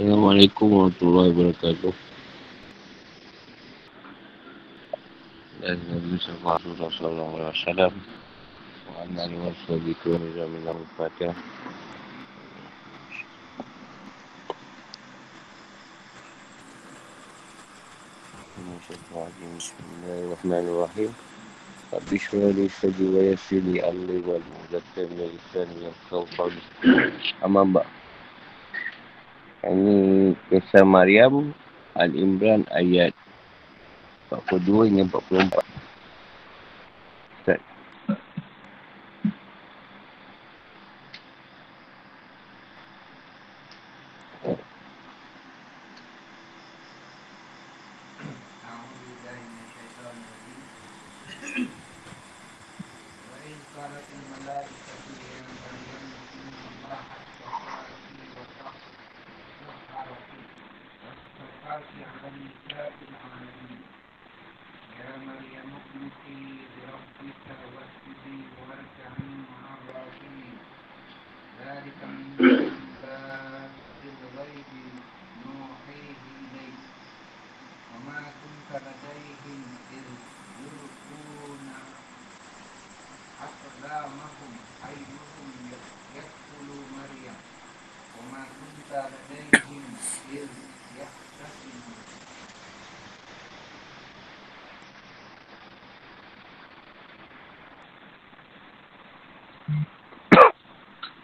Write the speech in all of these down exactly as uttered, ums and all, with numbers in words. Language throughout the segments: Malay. Assalamualaikum warahmatullahi wabarakatuh. Dan Nabi Muhammad sallallahu alaihi wasallam wa anna al-wasbiqu min al-fatah. Bismillahirrahmanirrahim. Rabbi shrah li sadri wa yassir li amri wa hlul 'uqdatan min lisani yafqahu qawli. Amma ba'd. Ini kisah Maryam, Al-Imran ayat empat puluh dua hingga empat puluh empat. Ustaz.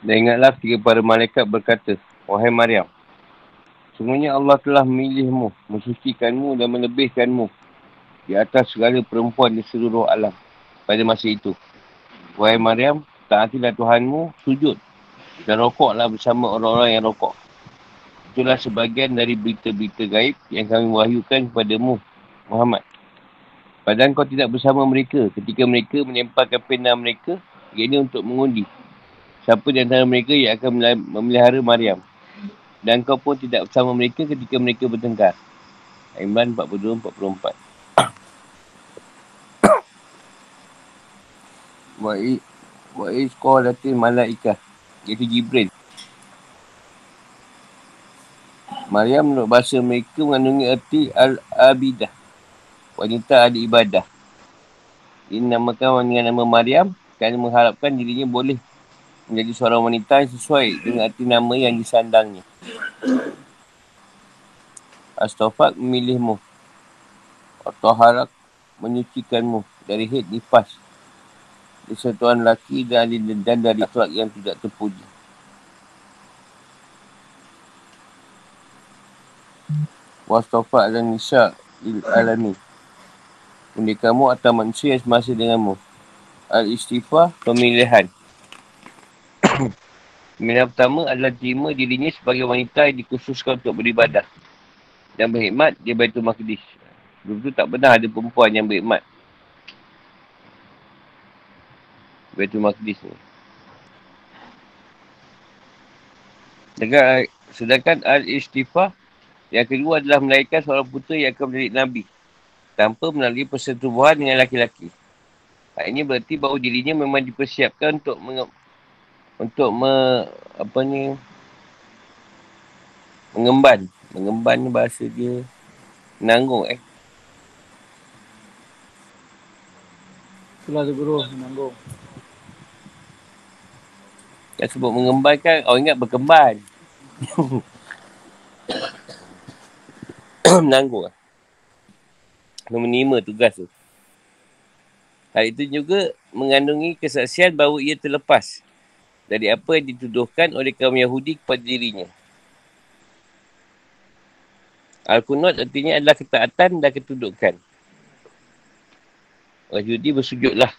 Dan ingatlah ketika para malaikat berkata, wahai Maryam, sungguhnya Allah telah memilihmu, mensucikanmu dan melebihkanmu di atas segala perempuan di seluruh alam pada masa itu. Wahai Maryam, taatilah Tuhanmu, sujud dan rokoklah bersama orang-orang yang rokok. Itulah sebahagian dari berita-berita gaib yang kami wahyukan kepadamu, Muhammad. Padahal kau tidak bersama mereka ketika mereka melemparkan pena mereka, iaitu untuk mengundi siapa di antara mereka yang akan memelihara Maryam. Dan kau pun tidak bersama mereka ketika mereka bertengkar. Imran empat puluh dua empat puluh empat. Wa iz qalatil malaikah. Iaitu Jibril. Maryam menurut bahasa mereka mengandungi erti al-abidah. Wanita ahli ibadah. Dinamakan dengan nama Maryam kerana mengharapkan dirinya boleh menjadi seorang wanita yang sesuai dengan arti nama yang disandangnya. Astafak memilihmu. At-Taharak menyucikanmu dari haid nifas. Kesatuan laki dan dan dari akhlak yang tidak terpuji. Wastafak dan Nisa il-Alami. Undi kamu atau manusia yang semasa denganmu. Al-Istifah pemilihan. Pemilihan pertama adalah terima dirinya sebagai wanita yang dikhususkan untuk beribadah dan berkhidmat di Baitul Maqdis. Sebelum tu tak pernah ada perempuan yang berkhidmat Baitul Maqdis ni. Sedangkan Al-Istifah yang kedua adalah melahirkan seorang putera yang akan menjadi Nabi tanpa melalui persetubuhan dengan laki-laki. Hal ini berarti bahawa dirinya memang dipersiapkan untuk menge- untuk me, apa ni mengemban mengemban bahasa dia menanggung eh itulah tu guru menanggung dia sebut mengemban kan orang ingat berkemban menanggung dia menerima tugas tu. Hal itu juga mengandungi kesaksian bahawa ia terlepas dari apa yang dituduhkan oleh kaum Yahudi kepada dirinya. Al-Qunut artinya adalah ketaatan dan ketundukan. Orang Yahudi bersujudlah.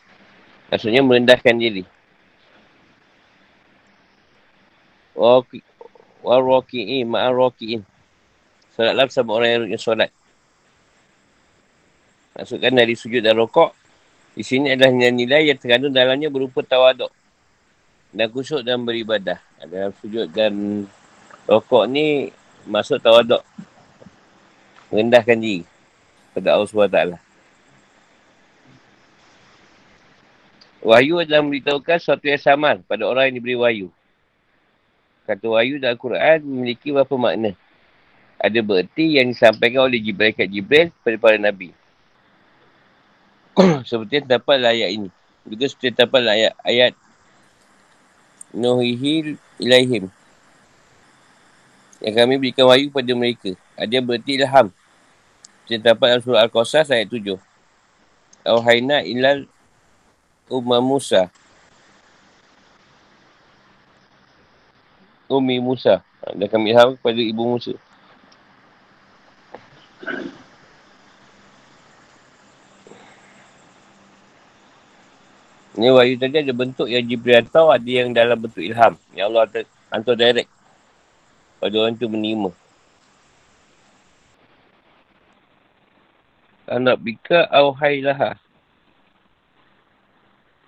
Maksudnya merendahkan diri. Wal-Raki'in, ma'al-Raki'in. Solatlah bersama orang yang solat. Maksudkan dari sujud dan rokok. Di sini adalah nilai yang terkandung dalamnya berupa tawaduk dan khusyuk dan beribadah. Dalam sujud dan rokok ni masuk tawaduk, merendahkan diri kepada Allah subhanahu wa taala. Wahyu adalah memberitahukan sesuatu yang samar pada orang yang diberi wahyu. Kata wahyu dalam Quran memiliki beberapa makna. ada bererti yang disampaikan oleh malaikat Jibril kepada para Nabi. Seperti yang terdapat ayat ini. Juga seperti yang terdapat ayat, ayat Nuhihil ilaihim. Yang kami berikan wahyu kepada mereka. Ada bererti ilham. Seperti yang terdapat dalam surah Al-Qasas ayat tujuh. Auhaina ilal Umma Musa. Ummi Musa. Dan kami ilham kepada ibu Musa. Ini wahyu tadi ada bentuk yang Jibril atau ada yang dalam bentuk ilham. Yang Allah hantar direct pada orang tu menerima. Anak bika auhailaha.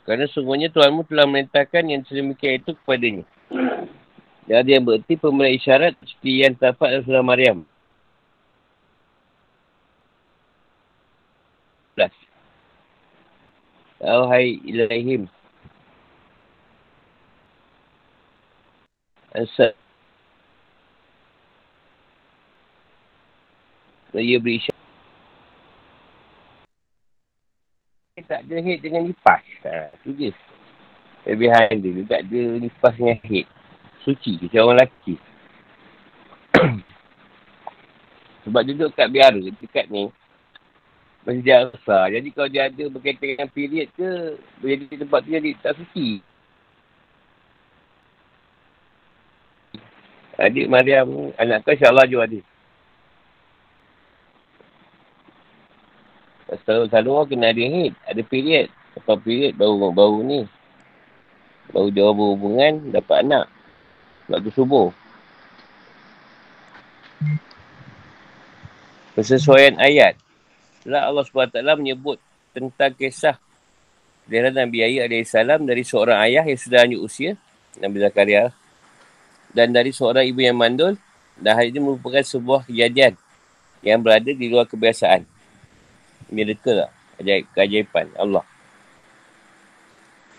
Kerana sungguhnya Tuhanmu telah merintahkan yang sedemikian itu kepadanya. Dan ada yang bererti pemberian isyarat seperti yang terdapat dalam surah Maryam. Auhai ilaihim Asad Raya beri isyarat. Tak ada hit dengan nifas. Ha, tu je. Kelebihan dia. Dia tak ada nifas dengan hit. Suci. Macam orang lelaki. Sebab duduk kat biara. Dekat ni. Masjid Al-Aqsa. Jadi kalau dia ada berkaitan dengan period ke, boleh jadi tempat tu jadi tak suci. Adik Maryam, anak kau insyaAllah juga ada. Selalu-selalu orang kena ada hit. Ada period. Lepas period baru baru ni. Baru dia berhubungan, dapat anak. Waktu subuh. Persesuaian ayat. Setelah Allah subhanahu wa taala menyebut tentang kisah kelahiran Nabi Yahya alaihissalam dari seorang ayah yang sudah lanjut usia, Nabi Zakaria, dan dari seorang ibu yang mandul, dan hal ini merupakan sebuah kejadian yang berada di luar kebiasaan. Miracle lah, ajaib, keajaiban Allah.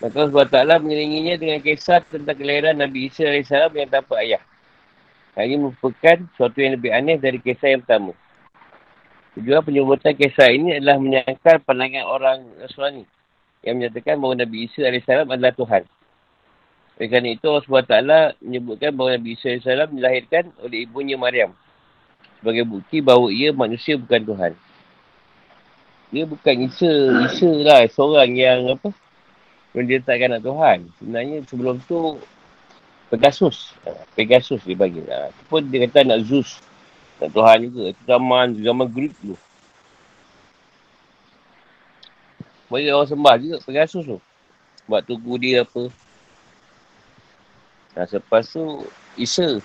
Maka Allah subhanahu wa taala mengiringinya dengan kisah tentang kelahiran Nabi Isa alaihissalam yang tanpa ayah. Hal ini merupakan sesuatu yang lebih aneh dari kisah yang pertama. Tujuan penyebutan kisah ini adalah menyangkal pandangan orang Nasrani yang menyatakan bahawa Nabi Isa alaihissalam adalah Tuhan. Oleh kerana itu, Allah subhanahu wa taala menyebutkan bahawa Nabi Isa alaihissalam dilahirkan oleh ibunya Maryam sebagai bukti bahawa ia manusia bukan Tuhan. Dia bukan Isa, Isa lah seorang yang apa, mendiletakkan anak Tuhan. Sebenarnya sebelum tu Pegasus, Pegasus dia panggil. Itu pun dia kata anak Zeus. Tak Tuhan juga. Itu zaman, zaman Greek tu. Boleh orang sembah juga Pegasus tu. Sebab tunggu dia apa. Nah, selepas tu, Isa.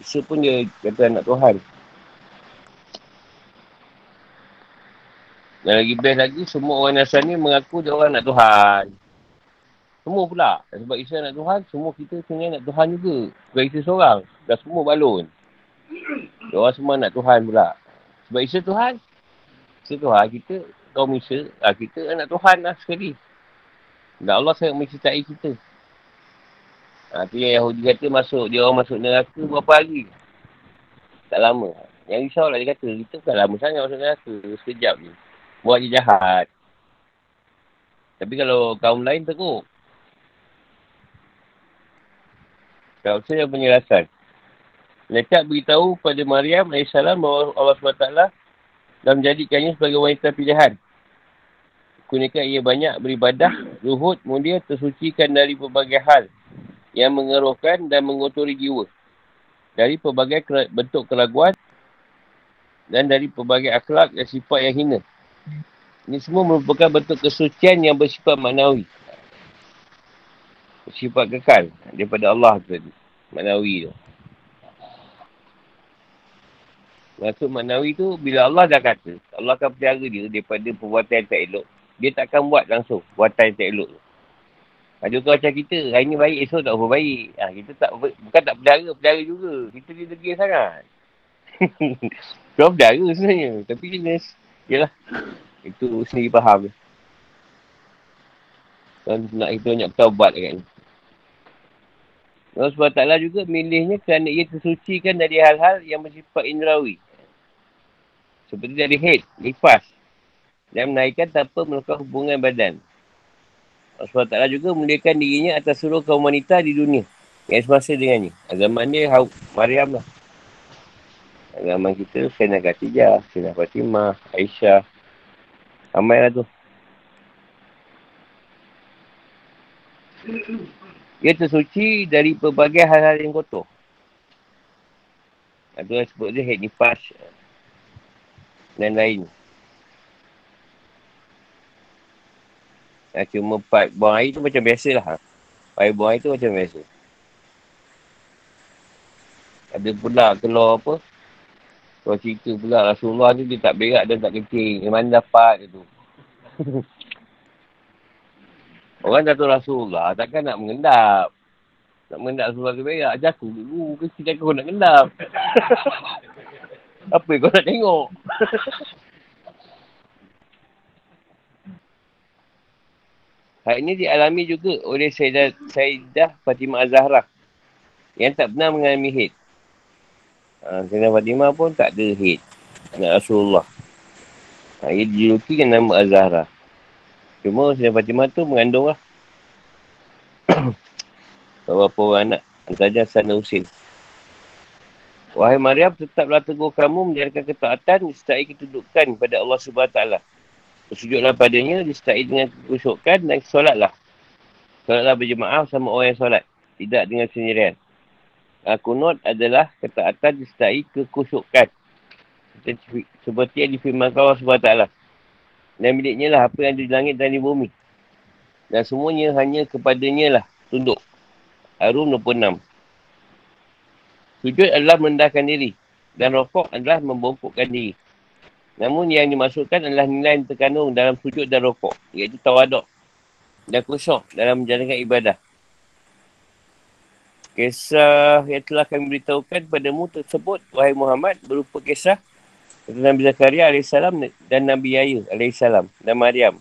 Isa pun dia kata anak Tuhan. Dan lagi best lagi, semua orang Nasrani mengaku dia orang anak Tuhan. Semua pula. Sebab Isa anak Tuhan, semua kita kena anak Tuhan juga. Bukan Isa seorang. Dah semua balon. Diorang semua nak Tuhan pula. Sebab Isa Tuhan. Isa Tuhan. Kita kaum Isa. Kita anak Tuhan lah sekali. Dan Allah sangat mencintai kita. Ha, tu yang Yahudi kata masuk. Dia orang masuk neraka berapa hari. Tak lama. Yang risau lah dia kata. Kita bukan lama sangat masuk neraka. Sekejap je. Buat je jahat. Tapi kalau kaum lain teruk. Tak usah yang penjelasan. Mereka beritahu pada Maryam alaihissalam bahawa Allah subhanahu wa taala dah menjadikannya sebagai wanita pilihan. Kurniakan ia banyak beribadah, zuhud, mulia, tersucikan dari pelbagai hal yang mengeruhkan dan mengotori jiwa. Dari pelbagai bentuk keraguan dan dari pelbagai akhlak dan sifat yang hina. Ini semua merupakan bentuk kesucian yang bersifat maknawi. Bersifat kekal daripada Allah tadi. Maknawi tu. Maksud maknawi tu, bila Allah dah kata, Allah akan pelihara dia daripada perbuatan yang tak elok. Dia takkan buat langsung perbuatan yang tak elok tu. Ada orang macam kita, hari ni baik, esok tak berapa baik. Ha, kita tak, bukan tak pelihara, pelihara juga. Kita dia degil sangat. Dia pelihara sebenarnya. Tapi dia, yelah, itu sendiri faham. Dan nak kita banyak bertawabat dekat ni. Allah subhanahu wa taala juga milihnya kerana ia tersucikan dari hal-hal yang bersifat indrawi. Seperti dari haid, nifas, dan menaikkan tanpa melakukan hubungan badan. Allah subhanahu wa taala juga memuliakan dirinya atas seluruh kaum wanita di dunia yang semasa dengannya. Zaman dia, Maryam lah. Zaman kita, Sayyidah Khadijah, Sayyidah Fatimah, Aisyah. Ramai lah tu. Ia tersuci dari pelbagai hal-hal yang kotor. Itu yang sebut dia haid, nifas dan lain. Nah, cuma pipe buang air tu macam biasa lah. Pipe buang air tu macam biasa. Ada pula keluar apa. Kalau cerita pula Rasulullah tu dia tak berak dan tak kencing. Yang mana dapat tu. Orang dah tahu Rasulullah takkan nak mengendap. Nak mengendap Rasulullah tu berak. Ajar aku dulu. Kesian aku nak mengendap. Apa yang kau nak tengok? Hal ini dialami juga oleh Sayyidah, Sayyidah Fatimah Al-Zahra yang tak pernah mengalami haid. Ha, Sayyidah Fatimah pun tak ada haid. Anak Rasulullah. Ha, ia dijuluki dengan nama Al-Zahra. Cuma Sayyidah Fatimah tu mengandung lah. Beberapa orang anak. Antaranya Hasan dan Husin. Wahai Maryam, tetaplah teguh kamu menjalankan ketaatan disertai ketundukan kepada Allah subhanahu wa taala. Bersujudlah padanya, disertai dengan kekusyukan dan solatlah. Solatlah berjemaah sama orang yang solat. Tidak dengan sendirian. Al-Qunut adalah ketaatan disertai kekusyukan. Seperti yang difirmankan Allah subhanahu wa taala. Dan miliknya lah apa yang ada di langit dan di bumi. Dan semuanya hanya kepadanya lah tunduk. Ar-Rum dua puluh enam. Sujud adalah merendahkan diri. Dan rukuk adalah membungkukkan diri. Namun yang dimasukkan adalah nilai yang terkandung dalam sujud dan rokok, iaitu tawaduk dan khusyuk dalam menjalankan ibadah. Kisah yang telah kami beritahukan padamu tersebut, wahai Muhammad, berupa kisah Nabi Zakaria alaihissalam dan Nabi Yahya alaihissalam dan Maryam.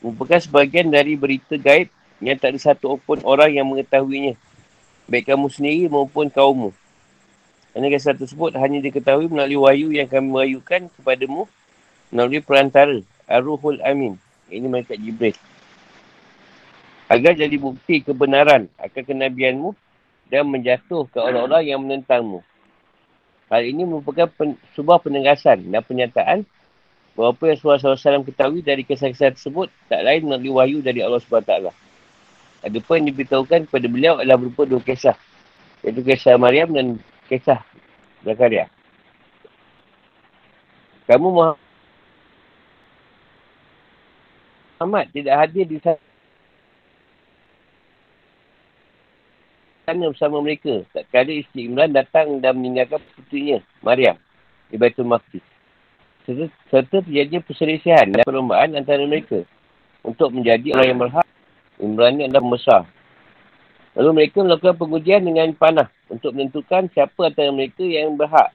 Merupakan sebahagian dari berita gaib yang tak ada satu pun orang yang mengetahuinya, baik kamu sendiri maupun kaummu. Kerana kisah tersebut hanya diketahui melalui wahyu yang kami wahyukan kepadamu melalui perantara Ar-Ruhul Amin. Ini malaikat Jibril. Agar jadi bukti kebenaran akan kenabianmu dan menjatuhkan orang-orang yang menentangmu. Hal ini merupakan pen- sebuah penegasan dan penyataan bahawa apa yang Rasulullah sallallahu alaihi wasallam ketahui dari kisah-kisah tersebut tak lain melalui wahyu dari Allah subhanahu wa taala. Adapun yang diberitahukan kepada beliau adalah berupa dua kisah. Iaitu kisah Maryam dan kisah Zakaria. Kamu Muhammad tidak hadir di sana bersama mereka. Tak kala isteri Imran datang dan meninggalkan putrinya Maryam di Baitul Maqdis. Serta, serta terjadi perselisihan dan perlombaan antara mereka untuk menjadi orang yang berhak. Imran ni adalah pembesar. Lalu mereka melakukan pengujian dengan panah untuk menentukan siapa antara mereka yang berhak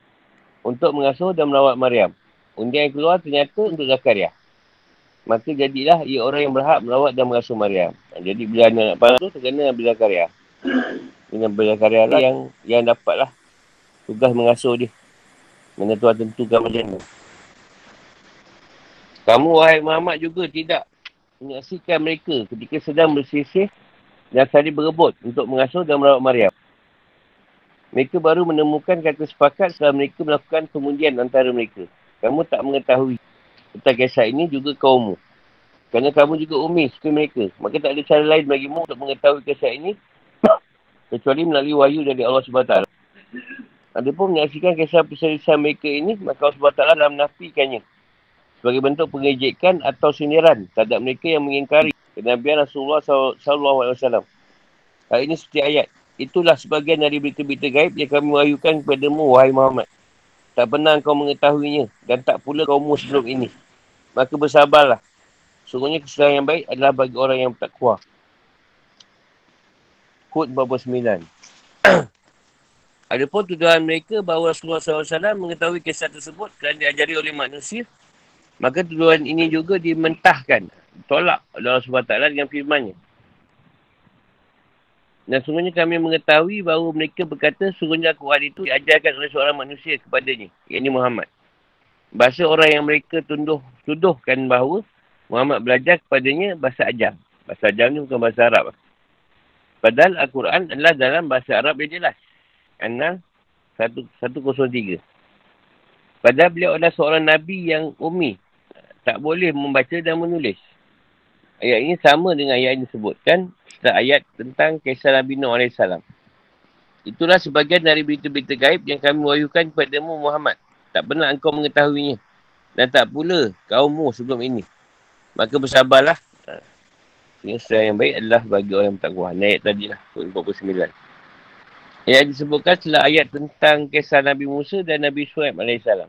untuk mengasuh dan merawat Maryam. Undian yang keluar ternyata untuk Zakaria. Maka jadilah ia orang yang berhak merawat dan mengasuh Maryam. Jadi bila anak panah tu terkena Nabi Zakaria. Nabi Zakaria lah yang, yang dapatlah tugas mengasuh dia. Mana Tuhan tentukan macam tu. Kamu wahai Muhammad juga tidak menyaksikan mereka ketika sedang bersisih dan saling berebut untuk mengasuh dan merawat Maryam. Mereka baru menemukan kata sepakat setelah mereka melakukan pengujian antara mereka. Kamu tak mengetahui tentang kisah ini juga kaummu. Kerana kamu juga ummi seperti mereka. Maka tak ada cara lain bagimu untuk mengetahui kisah ini kecuali melalui wahyu dari Allah subhanahu wa taala. Adapun menyaksikan kisah perselisihan mereka ini, maka Allah subhanahu wa taala telah menafikannya sebagai bentuk pengejekan atau sindiran terhadap mereka yang mengingkari kenabian Rasulullah sallallahu alaihi wasallam. Hal ini seperti ayat. Itulah sebagian dari berita-berita gaib yang kami wahyukan kepadamu, wahai Muhammad. Tak pernah kau mengetahuinya dan tak pula kaummu sebelum ini. Maka bersabarlah. Sungguhnya kesudahan yang baik adalah bagi orang yang bertakwa. Hud empat puluh sembilan. Adapun tuduhan mereka bahawa Rasulullah sallallahu alaihi wasallam mengetahui kisah tersebut kerana diajari oleh manusia, maka tuduhan ini juga dimentahkan, tolak oleh Allah subhanahu wa taala dengan firman-Nya. Dan sungguhnya kami mengetahui bahawa mereka berkata sungguhnya Al-Quran itu diajarkan oleh seorang manusia kepadanya, iaitu Muhammad. Bahasa orang yang mereka tunduh, tuduhkan bahawa Muhammad belajar kepadanya bahasa Ajam. Bahasa Ajam ni bukan bahasa Arab. Padahal Al-Quran adalah dalam bahasa Arab yang jelas. An-Nisa seratus tiga. Padahal beliau adalah seorang Nabi yang ummi. Tak boleh membaca dan menulis. Ayat ini sama dengan ayat yang disebutkan setelah ayat tentang kisah Nabi Nuh alaihissalam. Itulah sebagian dari berita-berita gaib yang kami wahyukan kepadamu Muhammad. Tak pernah engkau mengetahuinya. Dan tak pula kaummu sebelum ini. Maka bersabarlah. Pengusaha yang baik adalah bagi orang yang bertakwa. Ayat tadi lah. empat puluh sembilan. Yang disebutkan setelah ayat tentang kisah Nabi Musa dan Nabi Shu'aib alaihissalam.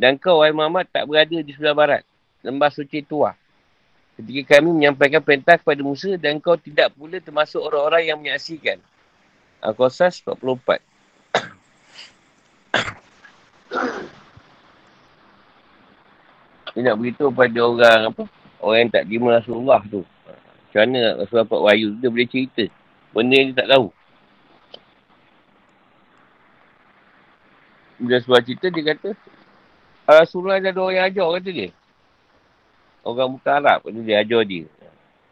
Dan kau, wahai Muhammad, tak berada di sebelah barat. Lembah suci Tuah. Ketika kami menyampaikan perintah kepada Musa dan kau tidak pula termasuk orang-orang yang menyaksikan. Al-Qasas empat puluh empat. Dia nak beritahu pada orang apa? Orang yang tak terima Rasulullah tu. Macam mana Rasulullah dapat wahyu tu, dia boleh cerita benda yang dia tak tahu. Bila Rasulullah cerita, dia kata Rasulullah ada orang yang ajar, kata dia. Orang bukan Arab, kata dia, ajar dia.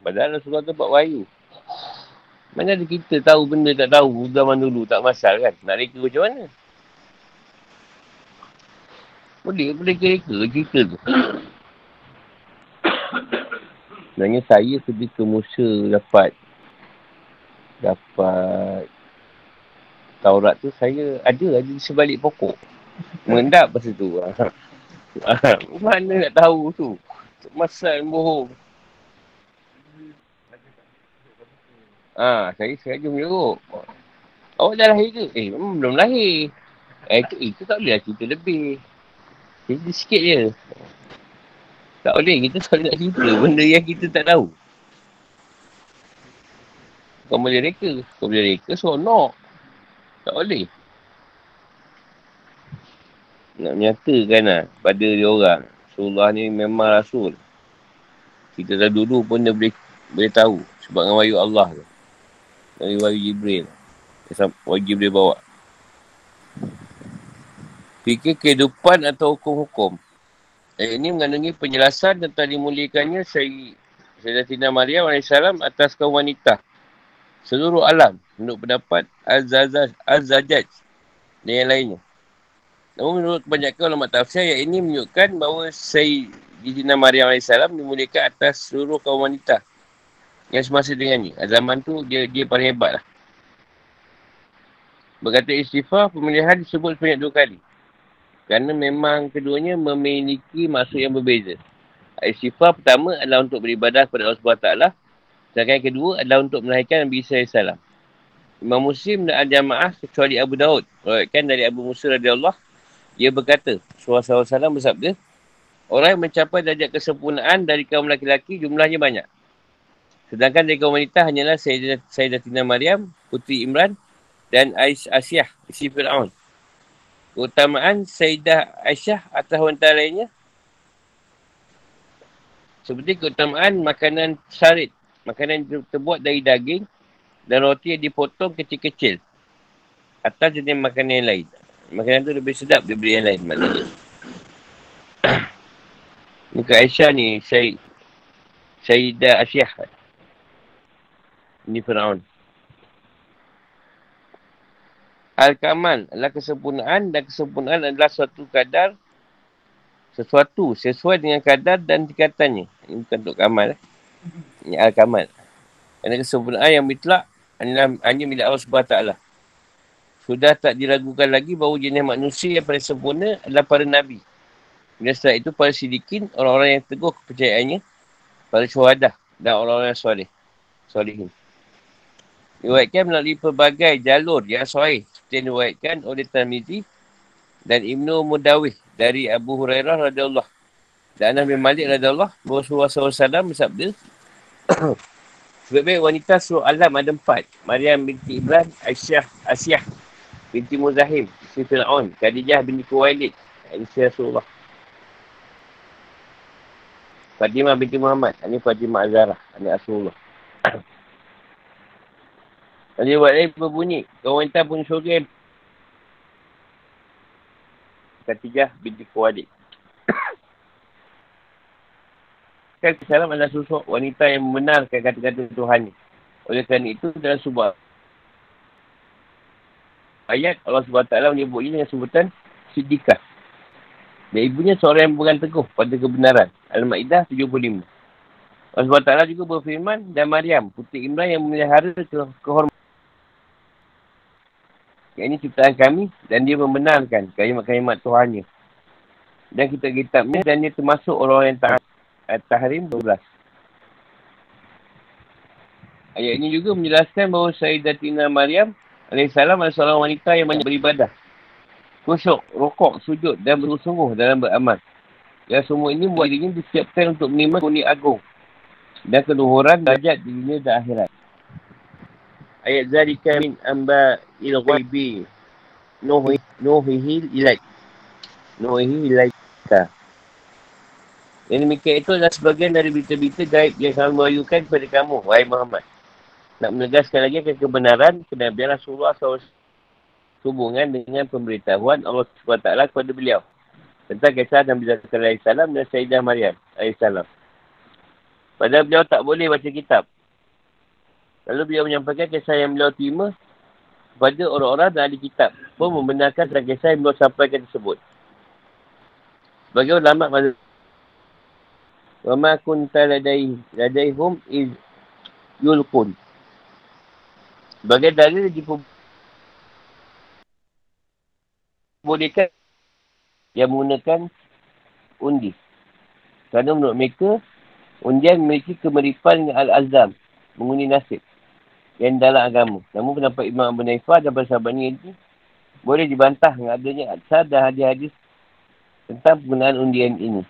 Padahal Rasulullah dapat wahyu. Mana ada kita tahu benda tak tahu, zaman dulu tak masal kan. Nak reka macam mana? Boleh, boleh reka cerita tu. Sebenarnya saya ketika Musa dapat, dapat Taurat tu, saya ada, ada di sebalik pokok. Mengendap pasal tu. Mana nak tahu tu? Masal bohong. Ah, ha, saya sengaja menyeruk. Awak dah lahir ke? Eh, memang belum lahir. Eh, itu, itu tak boleh cerita lebih. Cerita sikit je. Tak boleh, kita selalu nak cerita benda yang kita tak tahu. Kau boleh reka. Kau boleh reka, seronok. Tak boleh. Nak menyatakan lah pada dia orang. Rasulullah ni memang Rasul. Kita dah dulu pun dia boleh, boleh tahu. Sebab dengan wahyu Allah tu. Dari wahyu Jibril. Wahyu Jibril bawa. Fikir kehidupan atau hukum-hukum. Ayat ini mengandungi penjelasan tentang dimuliakannya Sayyidah Maryam alaihissalam atas kaum wanita. Seluruh alam menurut pendapat Az-Zajaj dan yang lainnya. Namun menurut kebanyakan ulama tafsir, ayat ini menunjukkan bahawa Sayyidah Maryam alaihissalam dimuliakan atas seluruh kaum wanita yang semasa dengannya. Zaman tu dia dia paling hebat lah. Berkata istighfar, pemilihan disebut sebanyak dua kali. Kerana memang keduanya memiliki maksud yang berbeza. Istighfar pertama adalah untuk beribadah kepada Allah subhanahu wa taala. Sedangkan kedua adalah untuk melahirkan Nabi Isa alaihissalam. Imam Muslim dan Al-Jamaah kecuali Abu Daud. Meriwayatkan dari Abu Musa radhiyallahu anhu. Ia berkata, Rasulullah sallallahu alaihi wasallam bersabda, orang yang mencapai darjat kesempurnaan dari kaum lelaki-lelaki jumlahnya banyak. Sedangkan dari kaum wanita hanyalah Sayyidat, Sayyidatina Maryam, Putri Imran dan Aisyah, isteri Fir'aun. Keutamaan Sayyidah Aisyah atas wanita lainnya seperti keutamaan makanan syarit, makanan terbuat dari daging dan roti yang dipotong kecil-kecil atas jenis makanan yang lain. Makanan tu lebih sedap daripada yang lain maknanya. Muka Aisyah ni Syed, Sayyidah Aisyah. Ini Fir'aun. Al-Kamal adalah kesempurnaan dan kesempurnaan adalah suatu kadar sesuatu sesuai dengan kadar dan tingkatannya. Ini bukan untuk Kamal. Eh. Ini Al-Kamal. Kerana kesempurnaan yang mutlak adalah hanya milik Allah subhanahu wa taala. Sudah tak diragukan lagi bahawa jenis manusia yang paling sempurna adalah para Nabi. Kemudian setelah itu, para Siddiqin, orang-orang yang teguh kepercayaannya, para syuhadah dan orang-orang yang soleh, solehin. Diwakilkan melalui pelbagai jalur yang sahih, seperti yang diwakilkan oleh Tirmizi dan Ibnu Mudawih dari Abu Hurairah radhiyallahu anhu. Dan Anas bin Malik radhiyallahu anhu, Rasulullah sallallahu alaihi wasallam bersabda, sebaik-baik wanita seluruh alam ada empat. Maryam binti Imran, Aisyah, Asiyah binti Muzahim, isteri Fir'aun, Khadijah binti Khuwailid, isteri Rasulullah. Fatimah binti Muhammad, ini Fatimah Al-Zahra, ini Rasulullah. Dan dia buat lain berbunyi. Kau wanita pun syurga. Khadijah binti Khuwailid. Kan salam adalah sosok wanita yang membenarkan kata-kata Tuhan. Oleh kerana itu dalam sebuah ayat Allah subhanahu wa taala menyebut ini dengan sebutan Siddiqah. Dan ibunya seorang yang berpegang teguh pada kebenaran. Al-Ma'idah tujuh puluh lima. Allah subhanahu wa taala juga berfirman, dan Maryam, putri Imran yang memelihara kehormatan. Yang ini ciptaan kami dan dia membenarkan kalimat-kalimat Tuhannya. Dan kitab-kitabnya dan dia termasuk orang yang taat. At-Tahrim dua belas. Ayat ini juga menjelaskan bahawa Sayyidatina Maryam alaihissalam adalah seorang wanita yang banyak beribadah. Khusyuk, rukuk, sujud dan bersungguh dalam beramal. Yang semua ini buat dirinya disiapkan untuk menerima kurnia agung dan keluhuran darjat di dunia dan akhirat. Ayat Zalika min amba'il ghaibi nuhi nuhihi ilaik nuhihi ilaika. Yang demikian itu adalah sebagian dari berita-berita gaib yang kami wahyukan kepada kamu, wahai Muhammad. Nak menegaskan lagi ke kebenaran kenabian Rasulullah sallallahu alaihi wasallam hubungan dengan pemberitahuan Allah subhanahu wa taala kepada beliau tentang kisah Nabi Zakaria alaihissalam dan Sayyidah Maryam alaihissalam. Padahal beliau tak boleh baca kitab. Lalu beliau menyampaikan kisah yang beliau terima kepada orang-orang dan ahli kitab pun membenarkan tentang kisah yang beliau sampaikan tersebut. Sebagai ulama' pada wa ma kunta ladaihim ladaihum iz yulqun. Sebagai dalil diperbolehkan yang menggunakan undi. Kerana menurut mereka undian memiliki kemeripan dengan al-azam, mengundi nasib yang dalam agama. Namun pendapat Imam Abu Hurairah dan persahabatnya ini boleh dibantah dengan adanya atsar dan hadis-hadis tentang penggunaan undian ini.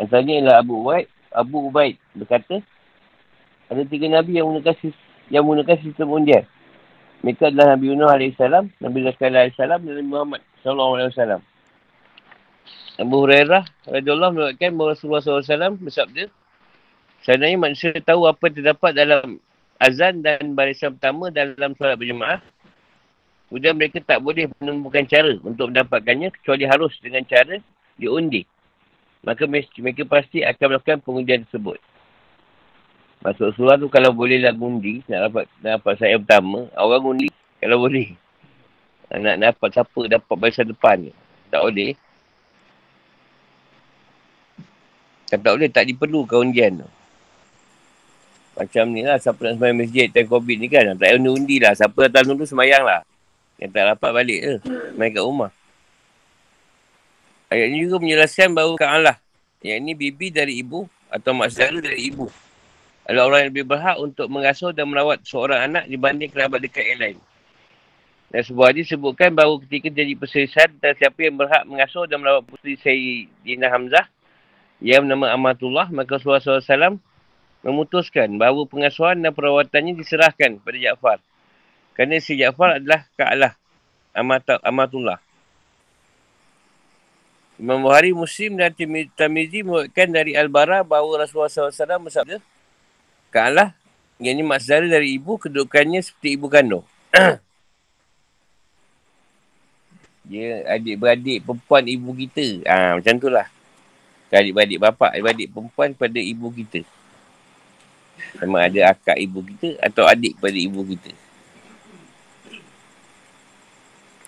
Antaranya ialah Abu Ubaid, Abu Ubaid berkata, ada tiga Nabi yang menggunakan, yang menggunakan sistem undian. Mereka adalah Nabi Nuh alaihissalam, Nabi Zakaria alaihissalam dan Nabi Muhammad sallallahu alaihi wasallam. Abu Hurairah radhiyallahu anhu meriwayatkan bahawa Rasulullah sallallahu alaihi wasallam bersabda, seandainya manusia tahu apa terdapat dalam azan dan barisan pertama dalam solat berjemaah, kemudian mereka tak boleh menemukan cara untuk mendapatkannya kecuali harus dengan cara diundi. Maka mereka pasti akan melakukan pengundian tersebut. Maksud surah tu kalau bolehlah undi. Nak dapat, nak dapat saya pertama. Orang undi kalau boleh. Nak dapat siapa dapat barisan depan. Tak boleh. Kalau tak boleh tak diperlukan undian tu. Macam ni lah siapa nak semayang masjid time COVID ni kan. Tak payah undi lah. Siapa datang dulu semayang lah. Yang tak dapat balik je. Semayang kat rumah. Ayat ini juga menjelaskan bahawa Ka'alah, yang ini bibi dari ibu atau mak saudara dari ibu, adalah orang yang lebih berhak untuk mengasuh dan merawat seorang anak dibanding kerabat dekat yang lain. Dan sebuah hadis sebutkan bahawa ketika jadi perselisihan tentang siapa yang berhak mengasuh dan merawat puteri Sayyidina Hamzah yang bernama Amatullah, maka Rasulullah sallallahu alaihi wasallam memutuskan bahawa pengasuhan dan perawatannya diserahkan pada Ja'far. Kerana si Ja'far adalah Ka'alah Amatullah. Imam Bukhari, Muslim dan Tirmizi meriwayatkan dari Al-Bara bahawa Rasulullah sallallahu alaihi wasallam bersabda, Ka'alah, yang ini mak saudara dari ibu, kedudukannya seperti ibu kandung. Dia adik-beradik perempuan ibu kita. Ha, macam tu lah. Adik-beradik bapak, adik-beradik perempuan pada ibu kita. Sama ada akak ibu kita atau adik pada ibu kita.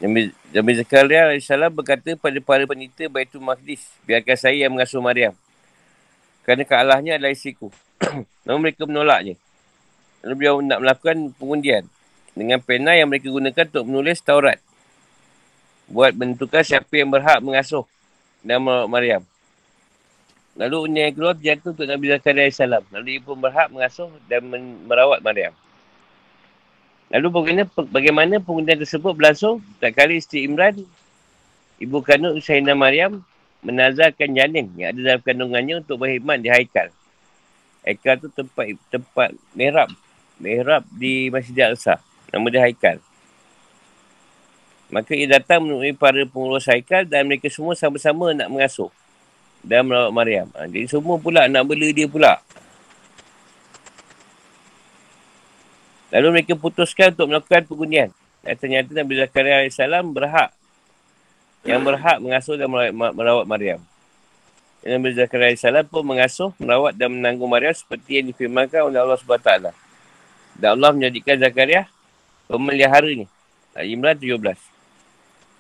Nabi, Nabi Zakaria alaihissalam berkata pada para penita Baitul Maqdis, biarkan saya yang mengasuh Maryam. Kerana Ka'alahnya adalah istriku. Namun mereka menolaknya. Lalu beliau nak melakukan pengundian dengan pena yang mereka gunakan untuk menulis Taurat. Buat menentukan siapa yang berhak mengasuh nama Maryam. Lalu undian yang keluar terjatuh untuk Nabi Zakaria alaihissalam. Lalu dia pun berhak mengasuh dan men- merawat Maryam. Lalu bagaimana, bagaimana pengundian tersebut berlangsung? Tak kali isteri Imran, ibu kandung Sayyidina Maryam, menazarkan janin yang ada dalam kandungannya untuk berkhidmat di Haikal. Haikal tu tempat tempat Mehrab. Mehrab di Masjid Al-Aqsa. Nama dia Haikal. Maka ia datang menemui para pengurus Haikal dan mereka semua sama-sama nak mengasuh dan merawat Maryam. Ha, jadi semua pula nak bela dia pula. Lalu mereka putuskan untuk melakukan pengundian. Dan ternyata Nabi Zakaria alaihissalam berhak. Yang berhak mengasuh dan merawat Maryam. Dan Nabi Zakaria alaihissalam pun mengasuh, merawat dan menanggung Maryam seperti yang difirmankan oleh Allah subhanahu wa taala. Dan Allah menjadikan Zakaria pemeliharanya. Al-Imran tujuh belas.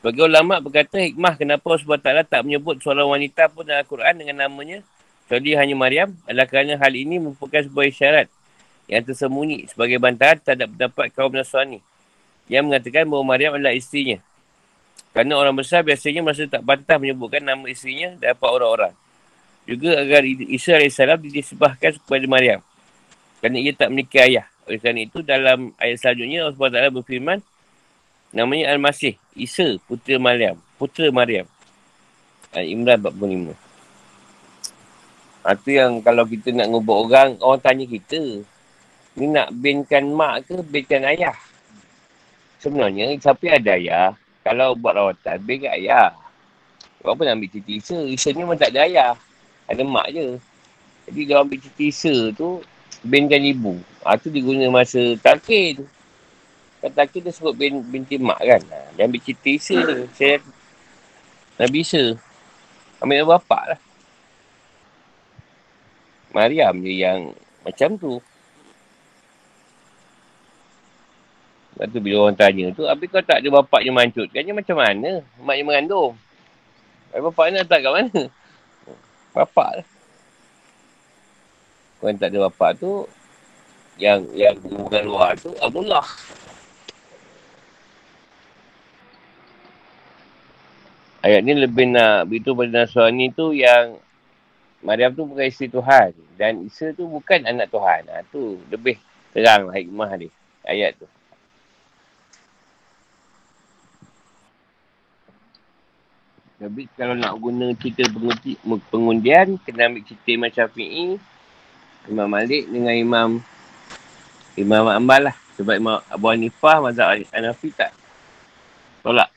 Bagi ulama' berkata hikmah kenapa Allah subhanahu wa taala tak menyebut seorang wanita pun dalam Al-Quran dengan namanya. Kecuali hanya Maryam adalah kerana hal ini merupakan sebuah isyarat yang tersembunyi sebagai bantahan terhadap pendapat kaum Nasrani yang mengatakan bahawa Maryam adalah isterinya. Kerana orang besar biasanya merasa tak bantah menyebutkan nama isterinya dan dapat orang-orang. Juga agar Isa alaihissalam dinisbahkan kepada Maryam kerana ia tak memiliki ayah. Oleh kerana itu dalam ayat selanjutnya Allah subhanahu wa taala berfirman namanya Al-Masih, Isa putera Maryam, putera Maryam. Al-Imran empat puluh lima. Itu yang kalau kita nak ngubah orang, orang tanya kita. Ni nak binkan mak ke binkan ayah? Sebenarnya, siapa ada ayah? Kalau buat rawatan, binkan ayah. Orang pun ambil cerita Isa. Isa ni memang tak ada ayah. Ada mak je. Jadi, dia ambil cerita Isa tu, binkan ibu. Itu diguna masa takin. Kata takin dia sebut bin, binti mak kan. Dia ambil cerita Isa tu. Saya, Nabi Isa. Ambil bapak lah. Maryam je yang macam tu. Lepas tu bila orang tanya tu, habis kau tak ada bapak yang mancut. Kan dia macam mana? Mak yang mengandung. Bapak nak tak kat mana? Bapak lah. Kau yang tak ada bapak tu, yang yang bukan luar tu, Amatullah. Ayat ni lebih nak beritahu pada Nasrani tu yang Maryam tu bukan isteri Tuhan. Dan Isa tu bukan anak Tuhan. Ha, tu lebih terang lah hikmah dia. Ayat tu. Tapi kalau nak guna cerita pengundi, pengundian, kena ambil cerita Imam Syafi'i, Imam Malik dengan Imam Imam Ambal lah. Sebab Imam Abu Hanifah, mazhab Hanafi tak tolak.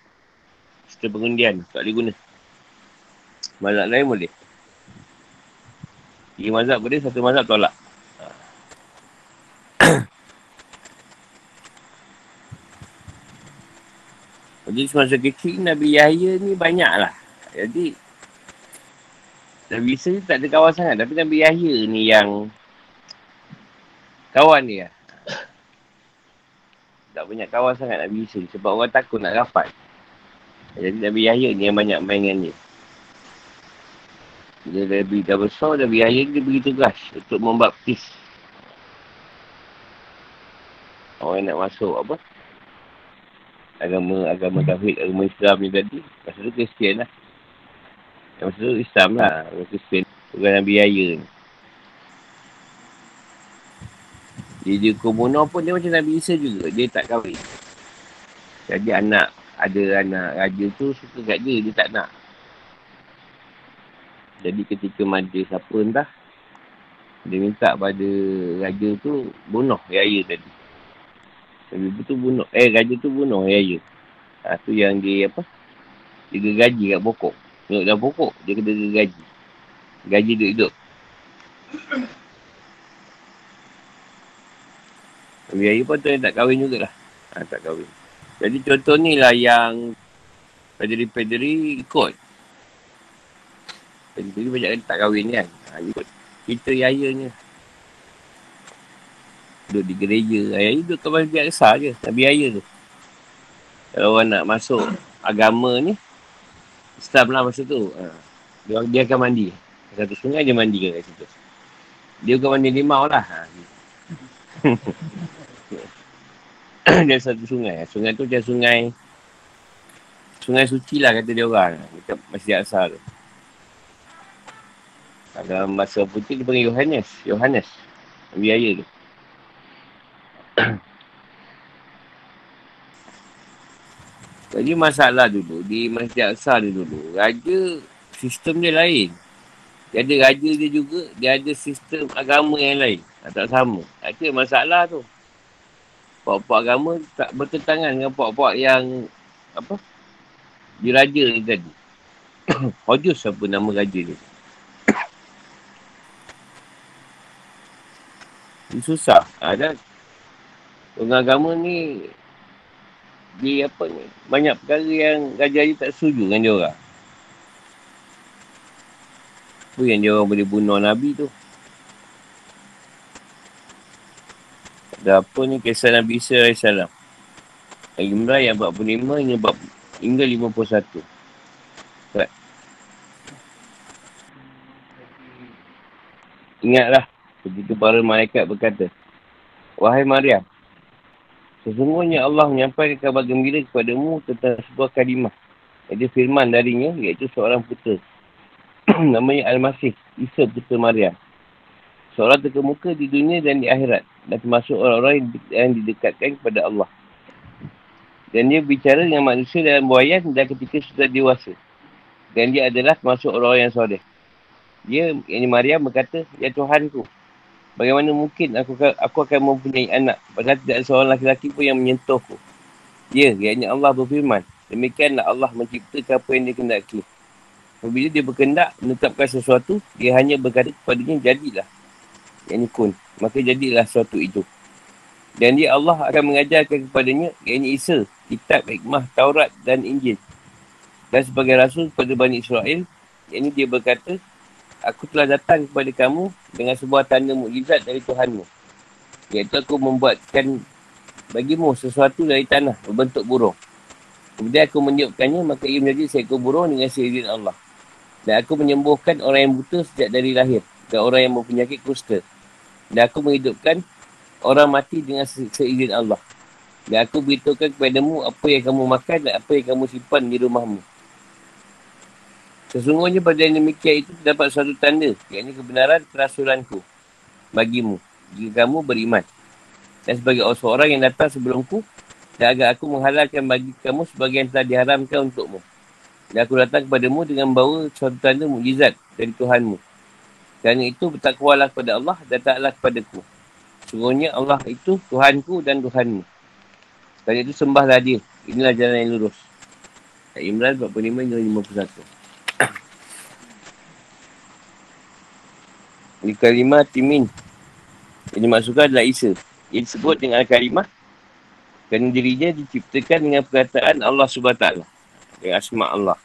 Cerita pengundian tak boleh guna. Mazhab lain boleh. Tiga mazhab boleh, satu mazhab tolak. Ha. Jadi semasa kecil Nabi Yahya ni banyak lah. Jadi Nabi Isa ni tak ada kawan sangat. Tapi Nabi Yahya ni yang kawan dia. Tak banyak kawan sangat Nabi Isa. Sebab orang takut nak rapat. Jadi Nabi Yahya ni yang banyak main dengan dia. Dia lebih dah besar, Nabi Yahya dia beri tugas untuk membaptis orang nak masuk apa agama agama tauhid, agama Islam ni tadi. Masa tu Kristian lah. Masa tu Islam lah. Masa Kristian bukan Nabi Yahya ni. Dia juga bunuh pun dia macam Nabi Isa juga. Dia tak kahwin. Jadi anak, ada anak raja tu suka kat dia. Dia tak nak. Jadi ketika mati siapa entah, dia minta pada raja tu bunuh Yahya tadi. Raja tu bunuh, eh raja tu bunuh Yahya. Ha, tu yang dia apa, dia gergaji kat pokok. Tengok dalam pokok, dia kena gergaji. Gaji duduk-duduk. Yahya pun tu yang tak kahwin jugalah. Ha, tak kahwin. Jadi contoh ni lah yang pederi-pederi ikut. Jadi banyak kali tak kahwin kan. Ha, ikut cerita Yahya ni. Duduk di gereja. Yahya duduk kat masjid Al-Aqsa je. Nabi Yahya tu. Kalau orang nak masuk agama ni. Islam lah masa tu. Ha. Dia, dia akan mandi. Satu sungai dia mandi kat situ. Dia bukan mandi limau lah. Ha. Dia satu sungai. Sungai tu macam sungai. Sungai suci lah kata dia orang. Dekat masjid Al-Aqsa tu. Dalam bahasa putih dia panggil Yohanes. Yohanes. Nabi Yahya tu. Jadi masalah dulu. Di Masjid Al-Aqsa dulu. Raja sistem dia lain. Dia ada raja dia juga. Dia ada sistem agama yang lain. Tak sama. Itu masalah tu. Puak-puak agama tak bertentangan dengan puak-puak yang apa? Diraja ni tadi. Hojus apa nama raja dia. Susah. Ha, dah Orang agama ni, dia apa ni, banyak perkara yang raja dia tak setuju dengan dia orang. Apa yang dia orang boleh bunuh Nabi tu? Ada apa ni kisah Nabi Isa alaihissalam. Al-Imran yang empat puluh lima hingga, hingga lima puluh satu. Right. Ingatlah ketika para malaikat berkata, "Wahai Maryam, sesungguhnya Allah menyampaikan kabar gembira kepadamu tentang sebuah kalimah. Ada firman darinya, iaitu seorang putera. Namanya Al-Masih, Isa putera Maryam. Seorang terkemuka di dunia dan di akhirat. Dan termasuk orang-orang yang didekatkan kepada Allah. Dan dia bicara dengan manusia dalam buayan dan ketika sudah dewasa. Dan dia adalah termasuk orang-orang yang soleh. Dia, yakni Maryam berkata, "Ya Tuhanku, bagaimana mungkin aku, aku akan mempunyai anak, padahal tidak seorang laki-laki pun yang menyentuhku." Ya, iaitu Allah berfirman, demikianlah Allah menciptakan apa yang dia kehendaki. Apabila dia berkendak menetapkan sesuatu, dia hanya berkata kepadanya, jadilah. Iaitu kun, maka jadilah sesuatu itu. Dan dia Allah akan mengajarkan kepadanya, iaitu Isa, kitab, hikmah, Taurat dan Injil. Dan sebagai rasul kepada Bani Israel, iaitu dia berkata, aku telah datang kepada kamu dengan sebuah tanda mukjizat dari Tuhanmu. Iaitu aku membuatkan bagimu sesuatu dari tanah berbentuk burung. Kemudian aku meniupkannya, maka ia menjadi seekor burung dengan seizin Allah. Dan aku menyembuhkan orang yang buta sejak dari lahir dan orang yang berpenyakit kusta. Dan aku menghidupkan orang mati dengan seizin Allah. Dan aku beritahukan kepadamu apa yang kamu makan dan apa yang kamu simpan di rumahmu. Sesungguhnya pada yang demikian itu terdapat suatu tanda, iaitu kebenaran kerasulanku bagimu, jika kamu beriman. Dan sebagai seorang yang datang sebelumku, dan agar aku menghalalkan bagi kamu sebagian yang telah diharamkan untukmu. Dan aku datang kepadamu dengan membawa suatu tanda mukjizat dari Tuhanmu. Kerana itu bertakwalah kepada Allah dan taatlah kepadaku. Sesungguhnya Allah itu Tuhanku dan Tuhanmu. Kerana itu sembahlah dia. Inilah jalan yang lurus. Al-Imran empat puluh lima hingga lima puluh satu. Di kalimah timin yang dimaksudkan adalah Isa. Ia disebut dengan kalimah kerana dirinya diciptakan dengan perkataan Allah subhanahu wa taala, dengan asma Allah.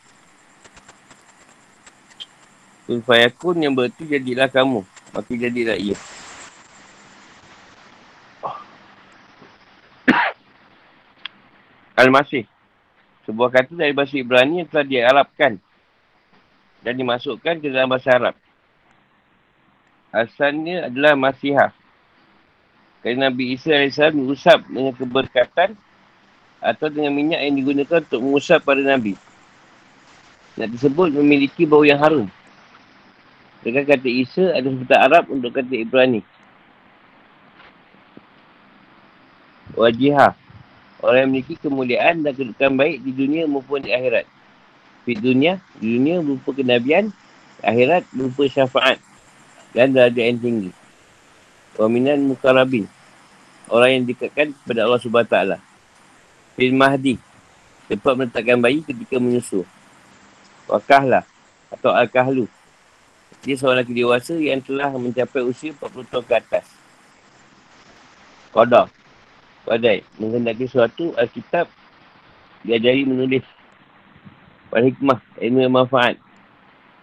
Kun fayakun yang berarti jadilah kamu, maka jadilah ia. oh. Al-Masih, sebuah kata dari bahasa Ibrani yang telah diarabkan dan dimasukkan ke dalam bahasa Arab. Asalnya adalah Masihah. Kerana Nabi Isa alaihissalam diusap dengan keberkatan atau dengan minyak yang digunakan untuk mengusap pada Nabi. Yang disebut memiliki bau yang harum. Dengan kata Isa ada sebutan Arab untuk kata Ibrani. Wajihah, orang yang memiliki kemuliaan dan kedudukan baik di dunia maupun di akhirat. Di dunia, di dunia berupa kenabian, akhirat berupa syafaat dan darjah yang tinggi. Wa minal muqarrabin, orang yang dekatkan kepada Allah subhanahu wa taala. Fil mahdi, tempat meletakkan bayi ketika menyusu. Wa kahlah atau al-kahlu, dia seorang lelaki dewasa yang telah mencapai usia empat puluh tahun ke atas. Qada, wadai, menghendaki suatu. Alkitab, diajari menulis. Wal hikmah, ilmu yang manfaat,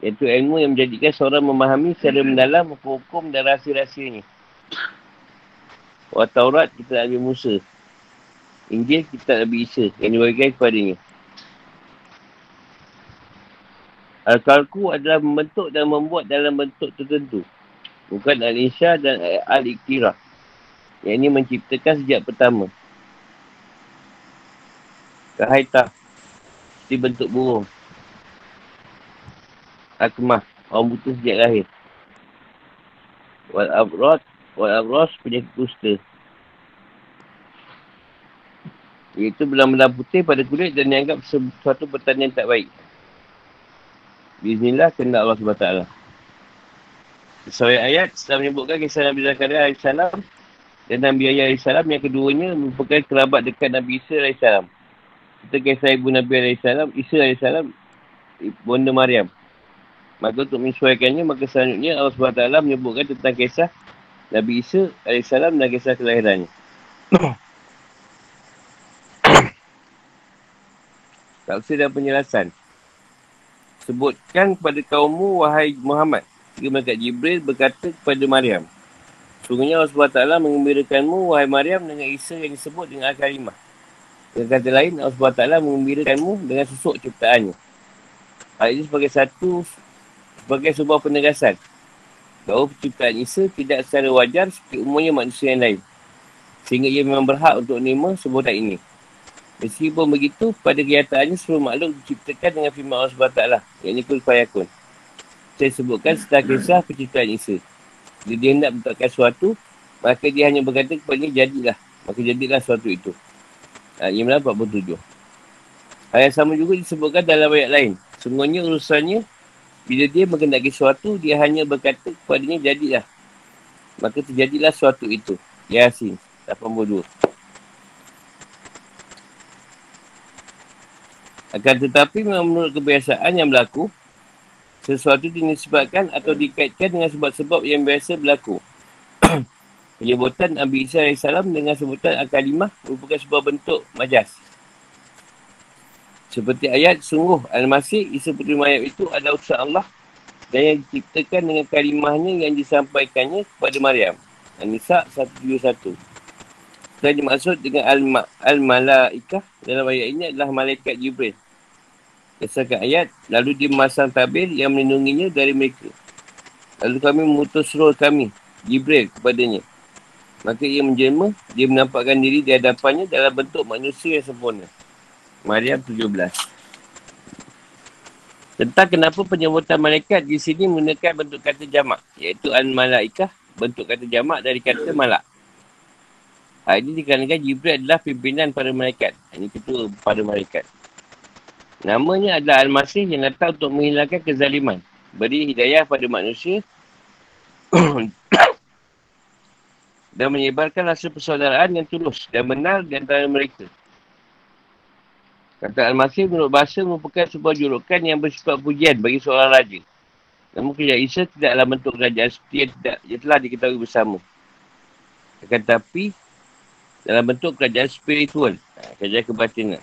iaitu ilmu yang menjadikan seorang memahami secara mendalam hukum-hukum dan rahsia-rahsianya. Wa Taurat, kitab Nabi Musa. Injil, kitab Nabi Isa yang dibagikan kepadanya. Al-Kalku adalah membentuk dan membuat dalam bentuk tertentu. Bukan Al-Insya dan Al-Iktirah, yang ini menciptakan sejak pertama. Kahaitah, seperti bentuk burung. Akmah, orang buta sejak lahir. Wal-Abros, Wal-Abros penyakit kusta. Iaitu belang-belang putih pada kulit dan dianggap suatu pertanda yang tak baik. Bismillah, kendak Allah subhanahu wa taala. Sesuai ayat, setelah menyebutkan kisah Nabi Zakaria alaihissalam dan Nabi Yahya alaihissalam, yang keduanya merupakan kerabat dekat Nabi Isa alaihissalam. Kita kisah ibu Nabi alaihissalam, Isa alaihissalam, Bonda Maryam. Maka untuk menyesuaikannya, maka selanjutnya Allah subhanahu wa taala menyebutkan tentang kisah Nabi Isa alaihissalam dan kisah kelahirannya. tafsir dan penjelasan. Sebutkan kepada kaummu, wahai Muhammad, jika malaikat Jibril berkata kepada Maryam, sungguhnya Allah subhanahu wa taala mengembirakanmu, wahai Maryam, dengan Isa yang disebut dengan Al-Karimah. Dengan kata lain, Allah subhanahu wa taala mengembirakanmu dengan susuk ciptaannya. Ayat ini sebagai satu, sebagai sebuah penegasan bahawa penciptaan Isa tidak secara wajar seperti umumnya manusia yang lain, sehingga ia memang berhak untuk menerima sebutan ini. Meskipun begitu, pada kenyataannya seluruh makhluk diciptakan dengan firman Allah subhanahu wa taala, yakni kul fayakun. Saya sebutkan setelah kisah penciptaan Isa. Bila dia hendak menetapkan sesuatu, maka dia hanya berkata kepadanya, jadilah. Maka jadilah sesuatu itu. Al-Imran empat puluh tujuh. Hal yang sama juga disebutkan dalam ayat lain. Sungguhnya urusannya, bila dia mengendaki sesuatu, dia hanya berkata kepadanya, jadilah. Maka terjadilah sesuatu itu. Yasin lapan puluh dua. Akan tetapi menurut kebiasaan yang berlaku, sesuatu dinisbatkan atau dikaitkan dengan sebab-sebab yang biasa berlaku. Penyebutan Nabi Isa alaihi salam dengan sebutan Al-Kalimah merupakan sebuah bentuk majas. Seperti ayat, sungguh Al-Masih Isa Puteri Maryam itu adalah utusan Allah dan yang diciptakan dengan kalimahnya yang disampaikannya kepada Maryam. An-Nisa seratus tujuh puluh satu. Dan dimaksud dengan Al-Malaikah dalam ayat ini adalah Malaikat Jibril. Berdasarkan ayat, lalu dia memasang tabir yang melindunginya dari mereka. Lalu kami mengutus roh kami, Jibril, kepadanya. Maka ia menjelma, dia menampakkan diri di hadapannya dalam bentuk manusia yang sempurna. Maryam tujuh belas. Tentang kenapa penyebutan malaikat di sini menggunakan bentuk kata jamak, iaitu Al-Malaikah, bentuk kata jamak dari kata malak. Hal ini dikarenakan Jibril adalah pimpinan para malaikat. Ini ketua para malaikat. Namanya adalah Al-Masih yang datang untuk menghilangkan kezaliman. Beri hidayah pada manusia dan menyebarkan rasa persaudaraan yang tulus dan benar di antara mereka. Kata Al-Masih menurut bahasa merupakan sebuah julukan yang bersifat pujian bagi seorang raja. Namun kerajaan Isa tidaklah bentuk kerajaan seperti yang, tidak, yang telah diketahui bersama. Tetapi dalam bentuk kerajaan spiritual, kerajaan kebatinan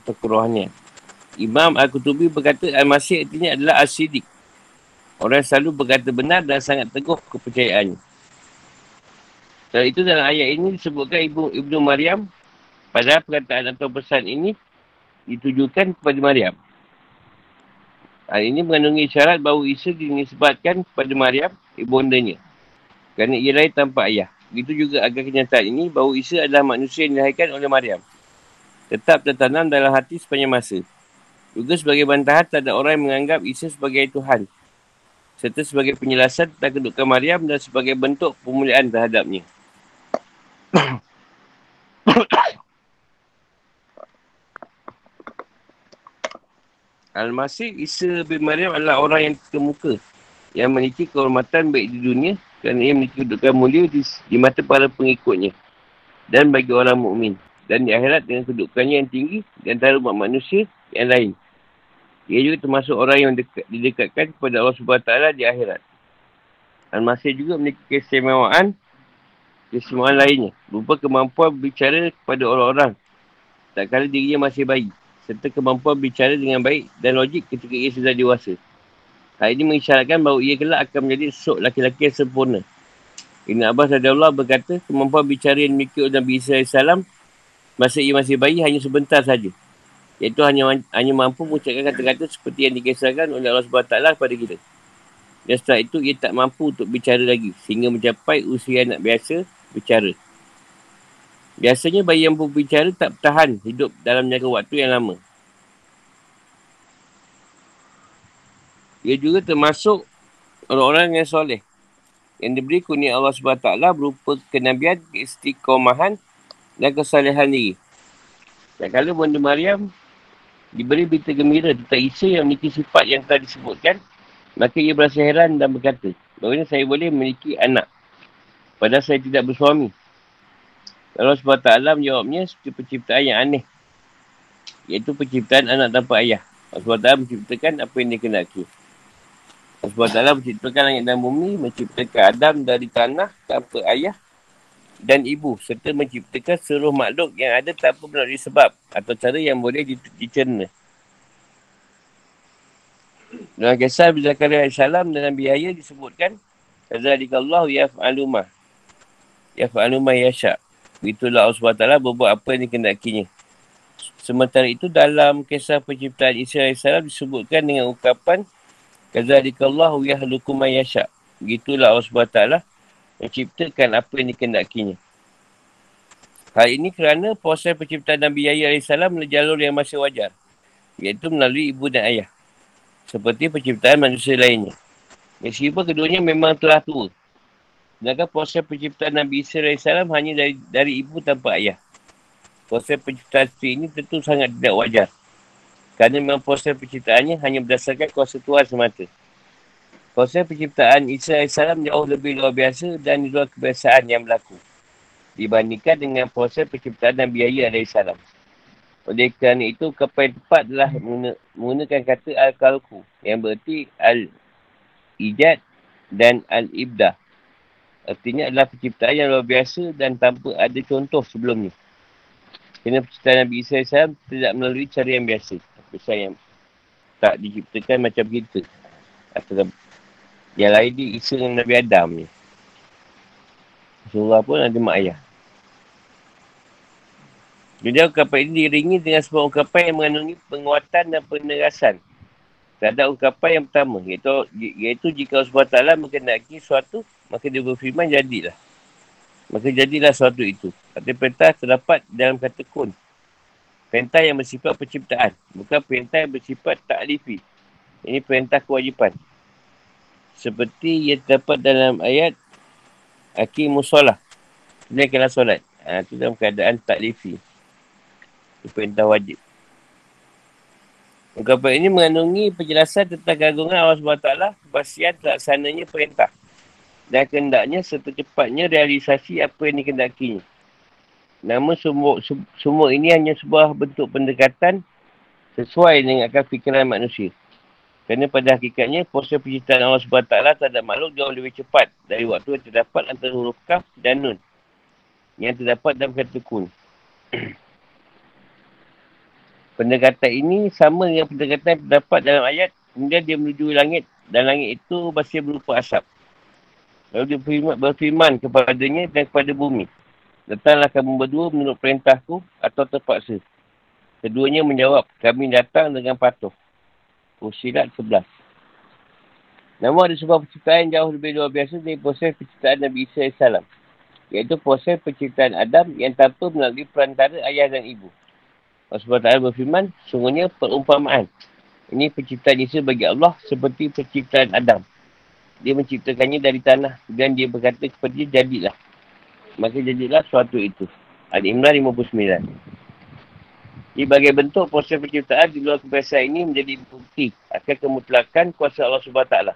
atau kerohanian. Imam Al-Qutubi berkata Al-Masih artinya adalah As-Siddiq, orang selalu berkata benar dan sangat teguh kepercayaannya. Setelah itu dalam ayat ini disebutkan Ibu Ibnu Maryam. Padahal perkataan atau pesan ini ditujukan kepada Maryam. Hal ini mengandungi syarat bahawa Isa dinisbatkan kepada Maryam, ibundanya, kerana ia lahir tanpa ayah. Begitu juga agar kenyataan ini bahawa Isa adalah manusia yang dilahirkan oleh Maryam tetap tertanam dalam hati sepanjang masa. Juga sebagai bantahan tak ada orang yang menganggap Isa sebagai Tuhan, serta sebagai penjelasan tentang kedudukan Maryam dan sebagai bentuk pemuliaan terhadapnya. Al-Masih Isa bin Maryam adalah orang yang terkemuka yang memiliki kehormatan baik di dunia kerana ia memiliki kedudukan mulia di, di mata para pengikutnya dan bagi orang mukmin, dan di akhirat dengan kedudukannya yang tinggi di antara umat manusia yang lain. Ia juga termasuk orang yang dekat, didekatkan kepada Allah subhanahu wa taala di akhirat. Al-Masih juga memiliki keistimewaan, keistimewaan lainnya berupa kemampuan berbicara kepada orang-orang tak kala dirinya masih bayi, serta kemampuan berbicara dengan baik dan logik ketika ia sudah dewasa. Hal ini mengisyaratkan bahawa ia kelak akan menjadi sosok laki-laki yang sempurna. Ibn Abbas radhiyallahu anhu berkata, kemampuan bicara yang dimiliki oleh Nabi Isa alaihi salam masa ia masih bayi hanya sebentar saja, iaitu hanya hanya mampu mengucapkan kata-kata seperti yang dikisahkan oleh Allah subhanahu wa taala kepada kita. Dan setelah itu, ia tak mampu untuk bicara lagi sehingga mencapai usia anak biasa bicara. Biasanya bayi yang berbicara tak bertahan hidup dalam jangka waktu yang lama. Ia juga termasuk orang-orang yang soleh yang diberi kurnia Allah subhanahu wa taala berupa kenabian, keistiqomahan dan kesalehan diri. Dan kalau Bunda Maryam diberi berita gembira tentang Isa yang memiliki sifat yang telah disebutkan, maka ia berasa heran dan berkata, bagaimana saya boleh memiliki anak padahal saya tidak bersuami? Allah subhanahu wa taala menjawabnya seperti penciptaan yang aneh, iaitu penciptaan anak tanpa ayah. Allah subhanahu wa taala menciptakan apa yang dikenaki. Allah subhanahu wa taala menciptakan langit dan bumi, menciptakan Adam dari tanah tanpa ayah dan ibu serta menciptakan seluruh makhluk yang ada tanpa melalui sebab atau cara yang boleh dicerna. Dalam kisah Nabi Zakaria alaihissalam dan Nabi Yahya disebutkan Kazalikallahu yaf'alumah yaf'alumah yasha'. Begitulah Allah subhanahu wa taala berbuat apa yang dikehendakinya. Sementara itu dalam kisah penciptaan Isa alaihissalam disebutkan dengan ungkapan Kazalikallahu yahlukum yasha'. Begitulah Allah subhanahu wa taala menciptakan apa yang dikehendakinya. Hal ini kerana proses penciptaan Nabi Yahya alaihissalam melalui jalur yang masih wajar, iaitu melalui ibu dan ayah, seperti penciptaan manusia lainnya. Meskipun keduanya memang telah tua, sedangkan proses penciptaan Nabi Isa alaihissalam hanya dari, dari ibu tanpa ayah. Proses penciptaan isteri ini tentu sangat tidak wajar, kerana memang proses penciptaannya hanya berdasarkan kuasa Tuhan semata. Proses penciptaan Isa alaihissalam jauh lebih luar biasa dan luar kebiasaan yang berlaku dibandingkan dengan proses penciptaan Nabi Yahya alaihissalam. Oleh kerana itu, ungkapan yang tepat adalah menggunakan kata Al-Kalku yang bererti Al-Ijad dan Al-Ibdah. Artinya adalah penciptaan yang luar biasa dan tanpa ada contoh sebelumnya. Kerana penciptaan Nabi Isa alaihissalam tidak melalui cara yang biasa. Penciptaan yang tak diciptakan macam kita. Atau yang lain dia Isa dengan Nabi Adam ni. Rasulullah pun ada mak ayah. Kemudian ungkapan ini diringi dengan sebuah ungkapan yang mengandungi penguatan dan penerasan terhadap ungkapan yang pertama, iaitu, iaitu jika Allah subhanahu wa taala menghendaki sesuatu, maka dia berfirman jadilah. Maka jadilah sesuatu itu. Kata perintah terdapat dalam kata kun. Perintah yang bersifat penciptaan, bukan perintah yang bersifat taklifi. Ini perintah kewajipan. Seperti ia terdapat dalam ayat Aqimus solah. Tunaikanlah solat. Ha, itu dalam keadaan taklifi. Itu perintah wajib. Ungkapan ini mengandungi penjelasan tentang keagungan Allah subhanahu wa taala, kepastian terlaksananya perintah dan kehendaknya serta cepatnya realisasi apa yang dikehendakinya. Namun semua, semua ini hanya sebuah bentuk pendekatan sesuai dengan akal fikiran manusia. Kerana pada hakikatnya, proses penciptaan Allah subhanahu wa taala terhadap makhluk jauh lebih cepat dari waktu yang terdapat antara huruf kaf dan nun yang terdapat dalam kata kun. Pendekatan ini sama dengan pendekatan yang terdapat dalam ayat, kemudian dia menuju langit dan langit itu masih berupa asap. Lalu dia berfirman, berfirman kepadanya dan kepada bumi, datanglah kamu berdua menurut perintahku atau terpaksa. Keduanya menjawab, kami datang dengan patuh. Fusilat sebelas. Namun ada sebuah penciptaan jauh lebih luar biasa dari proses penciptaan Nabi Isa alaihissalam, iaitu proses penciptaan Adam yang tanpa melalui perantara ayah dan ibu. Allah subhanahu wa taala berfirman, sungguhnya perumpamaan. Ini penciptaan Isa bagi Allah seperti penciptaan Adam. Dia menciptakannya dari tanah dan dia berkata kepadanya jadilah. Maka jadilah suatu itu. Al-Imran lima puluh sembilan. Di bagai bentuk proses penciptaan di luar kebiasaan ini menjadi bukti akan kemutlakan kuasa Allah subhanahu wa taala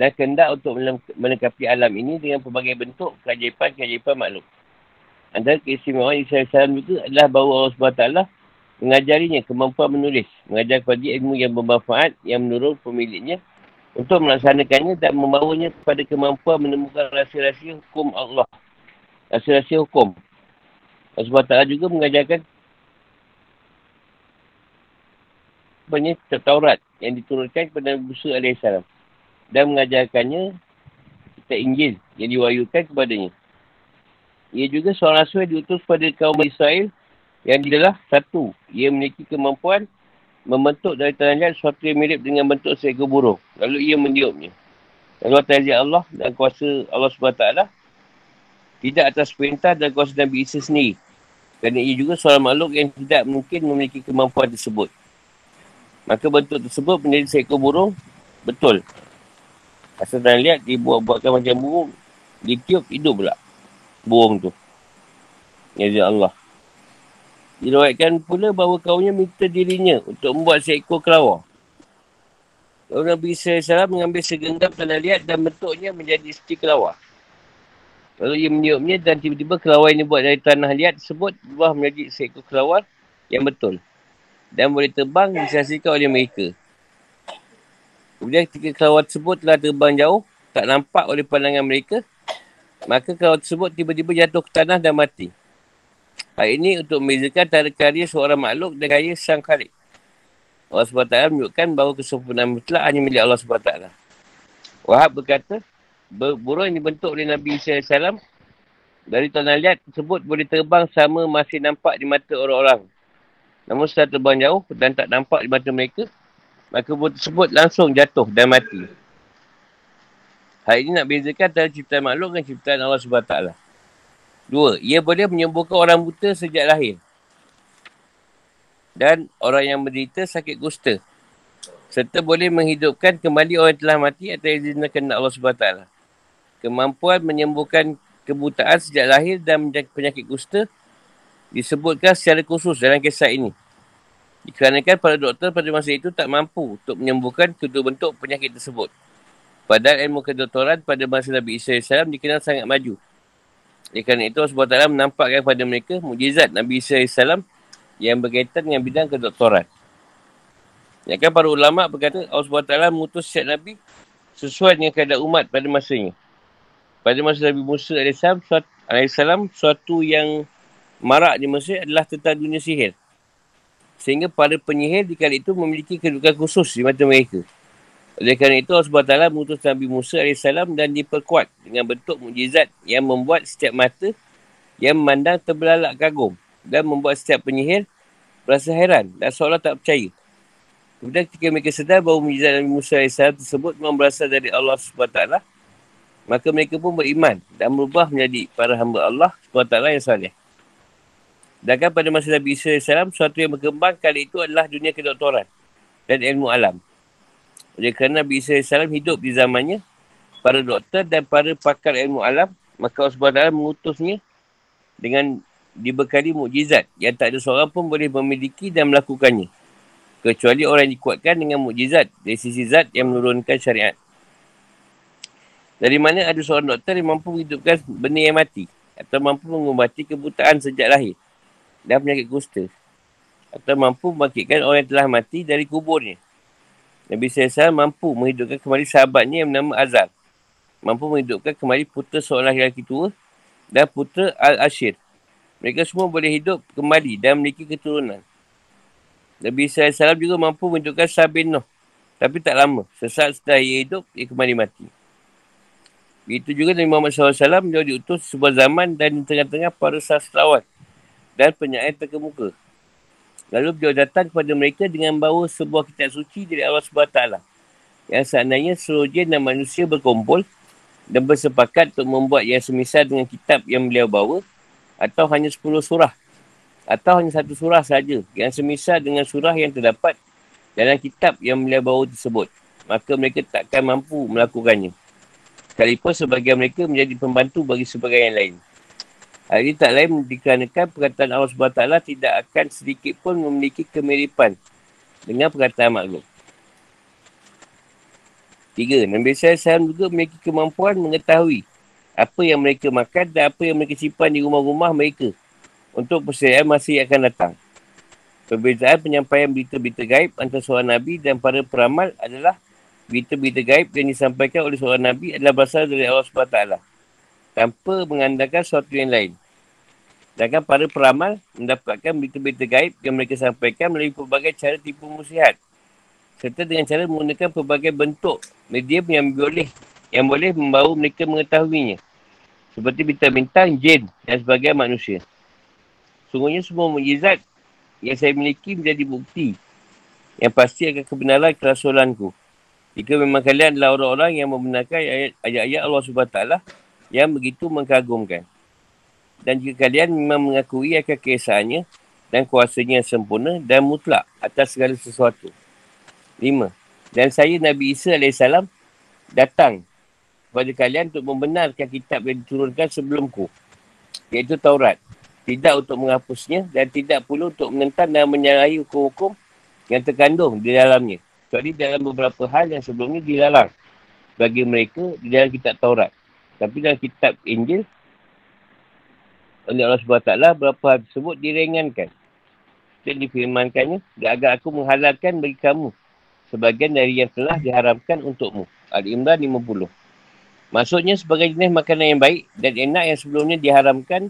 dan kehendak untuk melengkapi alam ini dengan pelbagai bentuk keajaiban-keajaiban makhluk. Antara keistimewaan Isa alaihissalam itu adalah bahawa Allah subhanahu wa taala mengajarinya kemampuan menulis, mengajar kepada ilmu yang bermanfaat yang menurut pemiliknya untuk melaksanakannya dan membawanya kepada kemampuan menemukan rahsia-rahsia hukum Allah. Rahsia-rahsia hukum. Allah subhanahu wa taala juga mengajarkan banyak Taurat yang diturunkan kepada Nabi Musa alaihissalam dan mengajarkannya kitab Injil yang diwahyukan kepadanya. Ia juga seorang rasul diutus kepada kaum Israel yang adalah satu, ia memiliki kemampuan membentuk dari tanah sesuatu yang mirip dengan bentuk seekor burung, lalu ia meniupnya. Lalu tajat Allah dan kuasa Allah subhanahu wa taala tidak atas perintah dan kuasa Nabi Isa sendiri, kerana ia juga seorang makhluk yang tidak mungkin memiliki kemampuan tersebut. Maka bentuk tersebut menjadi seekor burung, betul. Asal tak lihat, dia buat-buatkan macam burung, dia tiup hidup pula burung tu. Ya Allah. Diriwayatkan pula bahawa kaumnya minta dirinya untuk membuat seekor kelawar. Lalu Nabi Isa alaihissalam mengambil segenggam tanah liat dan bentuknya menjadi seti kelawar. Lalu ia meniupnya dan tiba-tiba kelawar yang dibuat dari tanah liat tersebut berubah menjadi seekor kelawar yang betul dan boleh terbang disaksikan oleh mereka. Kemudian ketika kelawar tersebut telah terbang jauh, tak nampak oleh pandangan mereka, maka kawan tersebut tiba-tiba jatuh ke tanah dan mati. Hal ini untuk membezakan antara karya seorang makhluk dan karya sang khalik. Allah subhanahu wa taala menunjukkan bahawa kesempurnaan mutlak hanya milik Allah subhanahu wa taala. Wahab berkata, burung yang dibentuk oleh Nabi sallallahu alaihi wasallam dari tanah liat tersebut boleh terbang sama masih nampak di mata orang-orang. Namun setelah terbang jauh dan tak nampak di mata mereka, maka burung tersebut langsung jatuh dan mati. Hal ini nak bezakan antara ciptaan makhluk dan ciptaan Allah subhanahu wa taala. Dua, ia boleh menyembuhkan orang buta sejak lahir dan orang yang menderita sakit kusta, serta boleh menghidupkan kembali orang yang telah mati atas izin kehendak Allah subhanahu wa taala. Kemampuan menyembuhkan kebutaan sejak lahir dan penyakit kusta disebutkan secara khusus dalam kisah ini, dikarenakan para doktor pada masa itu tak mampu untuk menyembuhkan kedua bentuk penyakit tersebut. Padahal ilmu kedoktoran pada masa Nabi Isa sallallahu alaihi wasallam dikenal sangat maju. Oleh kerana itu, Allah subhanahu wa taala menampakkan kepada mereka mukjizat Nabi Isa sallallahu alaihi wasallam yang berkaitan dengan bidang kedoktoran. Sedangkan para ulama berkata, Allah subhanahu wa taala mengutus setiap Nabi sesuai dengan keadaan umat pada masanya. Pada masa Nabi Musa alaihissalam, suatu yang marak di Mesir adalah tentang dunia sihir, sehingga para penyihir di kala itu memiliki kedudukan khusus di mata mereka. Oleh kerana itu, Allah subhanahu wa taala mengutus Nabi Musa alaihissalam dan diperkuat dengan bentuk mukjizat yang membuat setiap mata yang memandang terbelalak kagum, dan membuat setiap penyihir berasa heran dan seolah tak percaya. Kemudian ketika mereka sedar bahawa mukjizat Nabi Musa alaihissalam tersebut memang berasal dari Allah subhanahu wa taala, maka mereka pun beriman dan berubah menjadi para hamba Allah subhanahu wa taala yang saleh. Sedangkan pada masa Nabi Isa alaihissalam, suatu yang berkembang kali itu adalah dunia kedoktoran dan ilmu alam. Oleh kerana Nabi Isa alaihissalam hidup di zamannya, para doktor dan para pakar ilmu alam, maka Allah subhanahu wa taala mengutusnya dengan dibekali mukjizat yang tak ada seorang pun boleh memiliki dan melakukannya, kecuali orang yang dikuatkan dengan mukjizat dari sisi zat yang menurunkan syariat. Dari mana ada seorang doktor yang mampu menghidupkan benda yang mati, atau mampu mengubati kebutaan sejak lahir dan penyakit kusta, atau mampu membangkitkan orang yang telah mati dari kuburnya. Nabi sallallahu alaihi wasallam mampu menghidupkan kembali sahabatnya yang bernama Azar, mampu menghidupkan kembali putera seorang lelaki tua dan putera Al-Ashir. Mereka semua boleh hidup kembali dan memiliki keturunan. Nabi sallallahu alaihi wasallam juga mampu menunjukkan Sabin Nuh, tapi tak lama. Sesaat setelah ia hidup, ia kembali mati. Begitu juga Nabi Muhammad sallallahu alaihi wasallam, beliau diutus sebuah zaman dan di tengah-tengah para sastrawan dan penyair terkemuka. Lalu beliau datang kepada mereka dengan bawa sebuah kitab suci dari Allah subhanahu wa taala, yang seandainya seluruh jin dan manusia berkumpul dan bersepakat untuk membuat yang semisal dengan kitab yang beliau bawa, atau hanya sepuluh surah, atau hanya satu surah saja yang semisal dengan surah yang terdapat dalam kitab yang beliau bawa tersebut, maka mereka takkan mampu melakukannya, sekalipun sebahagian mereka menjadi pembantu bagi sebahagian yang lain. Hal ini tak lain dikarenakan perkataan Allah subhanahu wa taala tidak akan sedikit pun memiliki kemiripan dengan perkataan makhluk. Tiga, Nabi sallallahu alaihi wasallam juga memiliki kemampuan mengetahui apa yang mereka makan dan apa yang mereka simpan di rumah-rumah mereka untuk persediaan masa yang akan datang. Perbezaan penyampaian berita-berita gaib antara seorang Nabi dan para peramal adalah berita-berita gaib yang disampaikan oleh seorang Nabi adalah berasal dari Allah subhanahu wa taala tanpa mengandalkan sesuatu yang lain. Sedangkan para peramal mendapatkan berita-berita gaib yang mereka sampaikan melalui pelbagai cara tipu muslihat, serta dengan cara menggunakan pelbagai bentuk medium yang boleh, yang boleh membawa mereka mengetahuinya, seperti bintang-bintang, jin dan sebagai manusia. Sungguhnya semua mukjizat yang saya miliki menjadi bukti yang pasti akan kebenaran kerasulanku, jika memang kalian adalah orang-orang yang membenarkan ayat-ayat Allah subhanahu wa taala yang begitu mengagumkan. Dan jika kalian memang mengakui akan keesaannya dan kuasanya sempurna dan mutlak atas segala sesuatu. Lima, dan saya Nabi Isa alaihissalam datang kepada kalian untuk membenarkan kitab yang diturunkan sebelumku, iaitu Taurat, tidak untuk menghapusnya dan tidak pula untuk menentang dan menyalahi hukum-hukum yang terkandung di dalamnya, kecuali dalam beberapa hal yang sebelumnya dilarang bagi mereka di dalam kitab Taurat. Tapi dalam kitab Injil oleh Allah subhanahu wa taala, berapa hal tersebut diringankan dan difirmankannya, dan agar aku menghalalkan bagi kamu sebagian dari yang telah diharamkan untukmu. Al-Imran lima puluh. Maksudnya sebagai jenis makanan yang baik dan enak yang sebelumnya diharamkan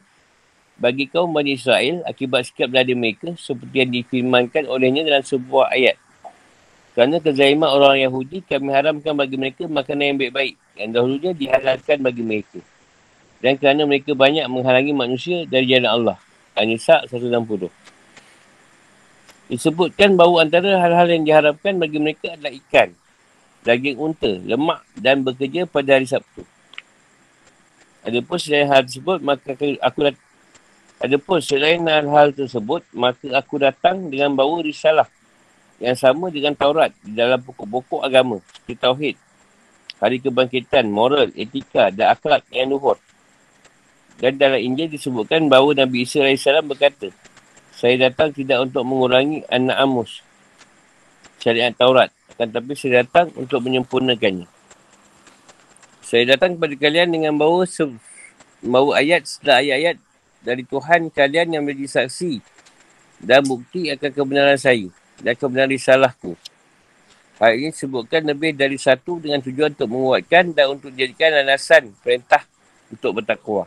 bagi kaum Bani Israel akibat sikap dada mereka seperti yang difirmankan olehnya dalam sebuah ayat. Kerana kezaliman orang Yahudi, kami haramkan bagi mereka makanan yang baik-baik yang dahulunya dihalalkan bagi mereka. Dan kerana mereka banyak menghalangi manusia dari jalan Allah. An-Nisa seratus enam puluh. Disebutkan bahawa antara hal-hal yang diharamkan bagi mereka adalah ikan, daging unta, lemak dan bekerja pada hari Sabtu. Adapun selain hal tersebut, maka aku datang Adapun selain hal-hal tersebut, maka aku datang dengan bawa risalah yang sama dengan Taurat di dalam pokok-pokok agama, tauhid, hari kebangkitan, moral, etika dan akhlak yang luhur. Dan dalam Injil disebutkan bahawa Nabi Isa alaihissalam berkata, saya datang tidak untuk mengurangi an-na'amus, syariat Taurat, akan tetapi saya datang untuk menyempurnakannya. Saya datang kepada kalian dengan bawa, se- bawa ayat setelah ayat-ayat dari Tuhan kalian yang menjadi saksi dan bukti akan kebenaran saya dan kebenaran risalahku. Hal ini sebutkan lebih dari satu dengan tujuan untuk menguatkan dan untuk dijadikan landasan perintah untuk bertakwa.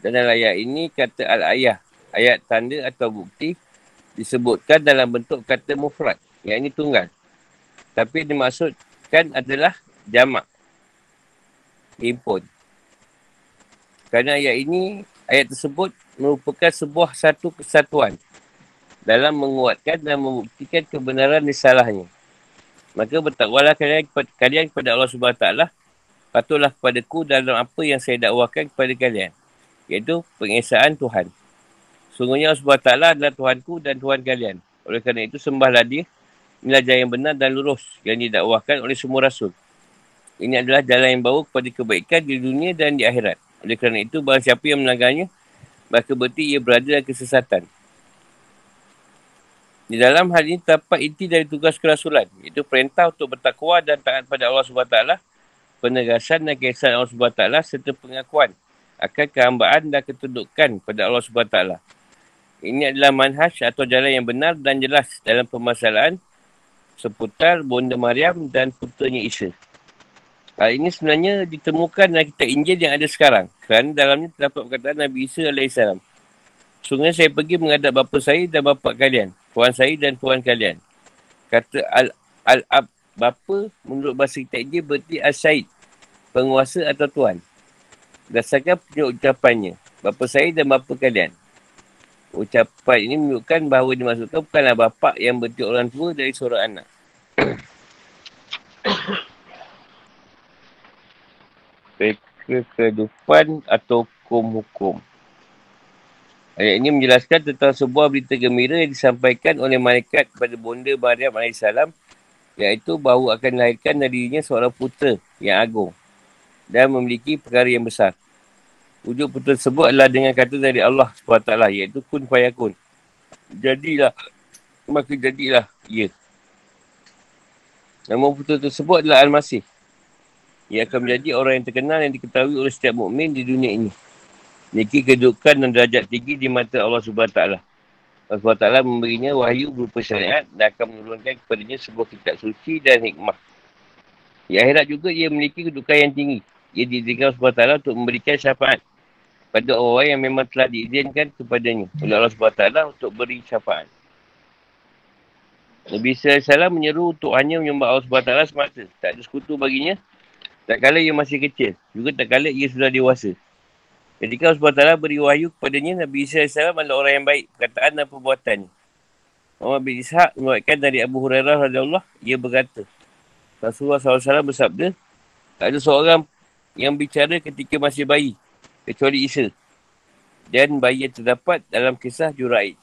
Dan dalam ayat ini kata al-ayah, ayat tanda atau bukti disebutkan dalam bentuk kata mufrad, yang ini tunggal. Tapi dimaksudkan adalah jamak, himpun. Kerana ayat ini Ayat tersebut merupakan sebuah satu kesatuan dalam menguatkan dan membuktikan kebenaran risalahnya. Maka bertakwalah kalian, kalian kepada Allah subhanahu wa taala, patuhlah kepadaku dalam apa yang saya dakwakan kepada kalian, iaitu pengesaan Tuhan. Sungguhnya Allah subhanahu wa taala adalah Tuhanku dan Tuhan kalian. Oleh kerana itu sembahlah dia, inilah jalan yang benar dan lurus yang didakwakan oleh semua Rasul. Ini adalah jalan yang bawa kepada kebaikan di dunia dan di akhirat. Oleh kerana itu, barang siapa yang melanggarnya, maka berarti ia berada dalam kesesatan. Di dalam hal ini, terdapat inti dari tugas kerasulan, iaitu perintah untuk bertakwa dan taat pada Allah subhanahu wa taala, penegasan dan keesaan Allah subhanahu wa taala, serta pengakuan akan kehambaan dan ketundukan pada Allah subhanahu wa taala. Ini adalah manhaj atau jalan yang benar dan jelas dalam permasalahan seputar Bunda Maryam dan putranya Isa. Hal ini sebenarnya ditemukan dalam kitab Injil yang ada sekarang. Kerana dalamnya terdapat perkataan Nabi Isa alaihissalam. Sungguh saya pergi menghadap bapa saya dan bapa kalian, tuan saya dan tuan kalian. Kata Al-Ab, bapa menurut bahasa kitab Injil berarti Al-Said, penguasa atau tuan. Berdasarkan ucapannya, bapa saya dan bapa kalian. Ucapan ini menunjukkan bahawa dimaksudkan bukanlah bapa yang berarti orang tua dari seorang anak. Kehidupan atau hukum-hukum. Ayat ini menjelaskan tentang sebuah berita gembira yang disampaikan oleh malaikat kepada Bunda Maryam alaihissalam, iaitu bahawa akan lahirkan darinya seorang putera yang agung dan memiliki perkara yang besar. Wujud putera tersebut adalah dengan kata dari Allah subhanahu wa taala, iaitu kun fayakun, jadilah, maka jadilah ia. Nama putera tersebut adalah Al-Masih. Ia akan menjadi orang yang terkenal yang diketahui oleh setiap mukmin di dunia ini. Memiliki kedudukan dan darjat tinggi di mata Allah subhanahu wa taala. Allah subhanahu wa taala memberinya wahyu berupa syariat dan akan menurunkan kepadanya sebuah kitab suci dan hikmah. Di akhirat juga ia memiliki kedudukan yang tinggi. Ia didirikan Allah subhanahu wa taala untuk memberikan syafaat pada orang yang memang telah diizinkan kepadanya oleh Allah subhanahu wa taala untuk beri syafaat. Nabi sallallahu alaihi wasallam menyeru untuk hanya menyembah Allah subhanahu wa taala semata. Tak ada sekutu baginya. Tak kala ia masih kecil, juga tak kala ia sudah dewasa. Ketika Allah subhanahu wa taala beri wahyu kepadanya, Nabi Isa alaihissalam adalah orang yang baik, perkataan dan perbuatannya. Muhammad bin Ishaq meriwayatkan dari Abu Hurairah radhiyallahu anhu, ia berkata, Rasulullah sallallahu alaihi wasallam bersabda, tak ada seorang yang bicara ketika masih bayi, kecuali Isa. Dan bayi yang terdapat dalam kisah Juraij.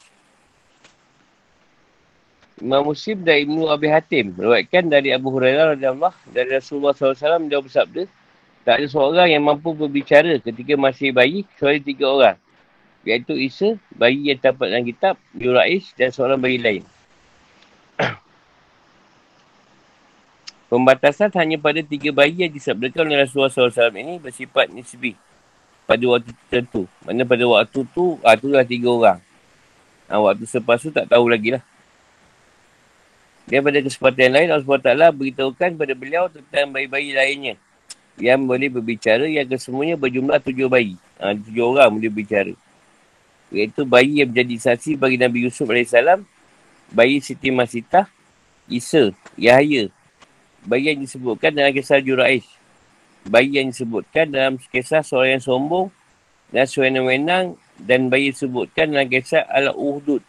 Imam Muslim dan Ibnu Abi Hatim meriwayatkan dari Abu Hurairah radhiyallahu anhu dari Rasulullah sallallahu alaihi wasallam dia bersabda, tak ada seorang yang mampu berbicara ketika masih bayi kecuali tiga orang, iaitu Isa, bayi yang terdapat dalam kitab, Juraish dan seorang bayi lain. Pembatasan hanya pada tiga bayi yang disabdakan oleh Rasulullah sallallahu alaihi wasallam ini bersifat nisbi pada waktu tertentu. Maksudnya pada waktu tu, ah, tu dah tiga orang. Ha, waktu selepas tu tak tahu lagi lah. Daripada kesempatan lain, Allah subhanahu wa taala beritahukan kepada beliau tentang bayi-bayi lainnya yang boleh berbicara yang kesemuanya berjumlah tujuh bayi. Ha, tujuh orang boleh berbicara. Iaitu bayi yang menjadi saksi bagi Nabi Yusuf alaihissalam, bayi Siti Masitah, Isa, Yahya, bayi yang disebutkan dalam kisah Juraish, bayi yang disebutkan dalam kisah seorang yang sombong dan sewenang-wenang, dan bayi disebutkan dalam kisah Al-Uhudud.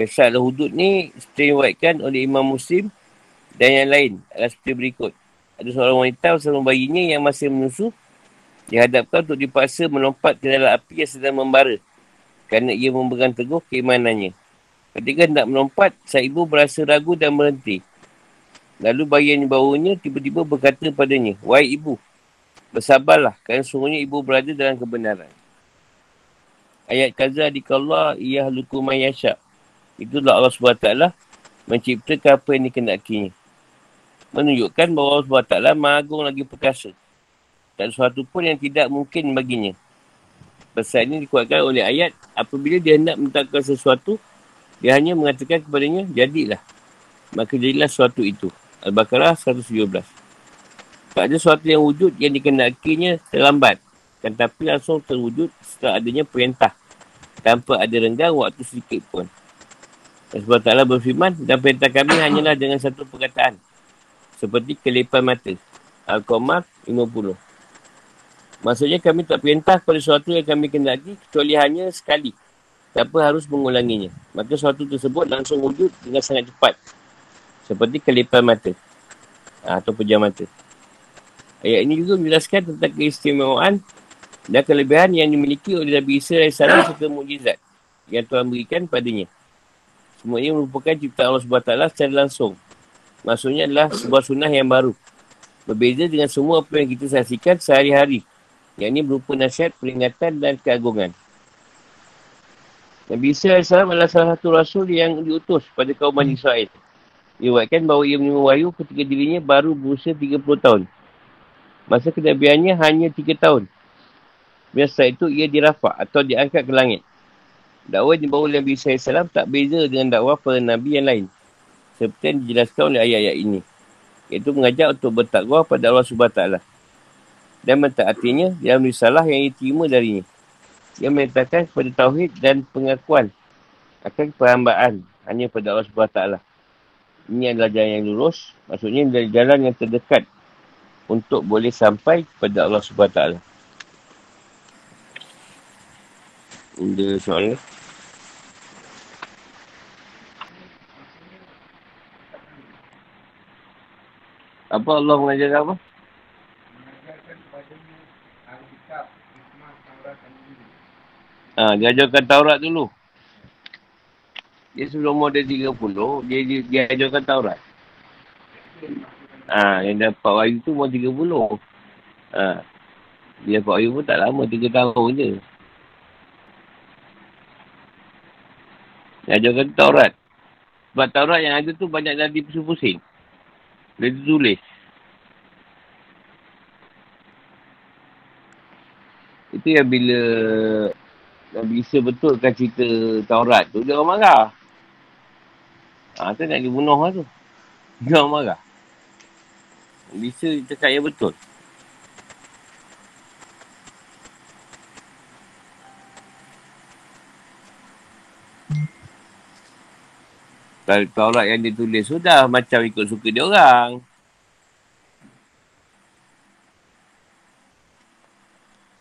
Kisah Al-Uhudud ni diriwayatkan oleh Imam Muslim dan yang lain. Alas seperti berikut. Ada seorang wanita bersama bayinya yang masih menyusu dihadapkan untuk dipaksa melompat ke dalam api yang sedang membara kerana ia memegang teguh keimanannya. Ketika hendak melompat, sang ibu berasa ragu dan berhenti. Lalu bayi yang dibawanya tiba-tiba berkata padanya, "Wahai ibu, bersabarlah kerana sungguhnya ibu berada dalam kebenaran." Ayat kadzalikallahu yahluqu may yasha. Itulah Allah subhanahu wa taala menciptakan apa yang dikehendakinya. Menunjukkan bahawa Allah subhanahu wa taala Maha Agung lagi perkasa. Tak ada sesuatu pun yang tidak mungkin baginya. Pesan ini dikuatkan oleh ayat, apabila dia hendak mentakan sesuatu, dia hanya mengatakan kepadanya, jadilah. Maka jadilah sesuatu itu. Al-Baqarah seratus tujuh belas. Tak ada sesuatu yang wujud yang dikehendakinya terlambat. Tetapi langsung terwujud setelah adanya perintah. Tanpa ada renggang waktu sedikit pun. Sebab Ta'ala berfirman, dan perintah kami hanyalah dengan satu perkataan. Seperti kelipan mata. Al-Qamar lima puluh. Maksudnya kami tak perintah kepada sesuatu yang kami kehendaki kecuali hanya sekali. Tanpa harus mengulanginya. Maka sesuatu tersebut langsung wujud dengan sangat cepat. Seperti kelipan mata. Atau pejam mata. Ayat ini juga menjelaskan tentang keistimewaan dan kelebihan yang dimiliki oleh Nabi Isa alaihissalam serta mukjizat yang Tuhan berikan padanya. Semuanya merupakan ciptaan Allah subhanahu wa taala secara langsung. Maksudnya adalah sebuah sunnah yang baru. Berbeza dengan semua apa yang kita saksikan sehari-hari. Yang ini berupa nasihat, peringatan dan keagungan. Nabi Isa alaihissalam adalah salah satu Rasul yang diutus pada kaum Bani Israel. Diriwayatkan bahawa ia menerima wahyu ketika dirinya baru berusia tiga puluh tahun. Masa kenabiannya hanya tiga tahun. Biasa itu ia dirafak atau diangkat ke langit. Dakwah yang dibawa oleh Nabi Isa alaihissalam tak beza dengan dakwah para Nabi yang lain. Seperti yang dijelaskan oleh ayat-ayat ini. Iaitu mengajak untuk bertakwa pada Allah subhanahu wa taala dan mentaatinya dalam risalah yang diterima darinya. Ia meletakkan kepada tauhid dan pengakuan akan perhambaan hanya pada Allah subhanahu wa taala. Ini adalah jalan yang lurus, maksudnya dari jalan yang terdekat untuk boleh sampai kepada Allah subhanahu wa taala. Ada soalan? Apa Allah mengajarkan apa? Mengajarkan kepadanya Alkitab, Hikmah, Taurat dan Injil. Haa, dia ajarkan Taurat dulu. Dia sebelum umur dia tiga puluh, dia, dia, dia ajarkan Taurat. Haa, yang dapat wahyu tu umur tiga puluh. Haa, dia dapat wahyu pun tak lama, tiga tahun je. Dia ajarkan Taurat. Sebab Taurat yang ada tu banyak jadi pusing-pusing. Dia tulis. Itu yang bila Nabi Isa betulkan cerita Taurat tu, dia orang marah. Haa, tu nak dibunuh lah tu. Dia orang marah. Nabi Isa cakap yang betul. Taurat yang dia tulis sudah macam ikut suka dia orang.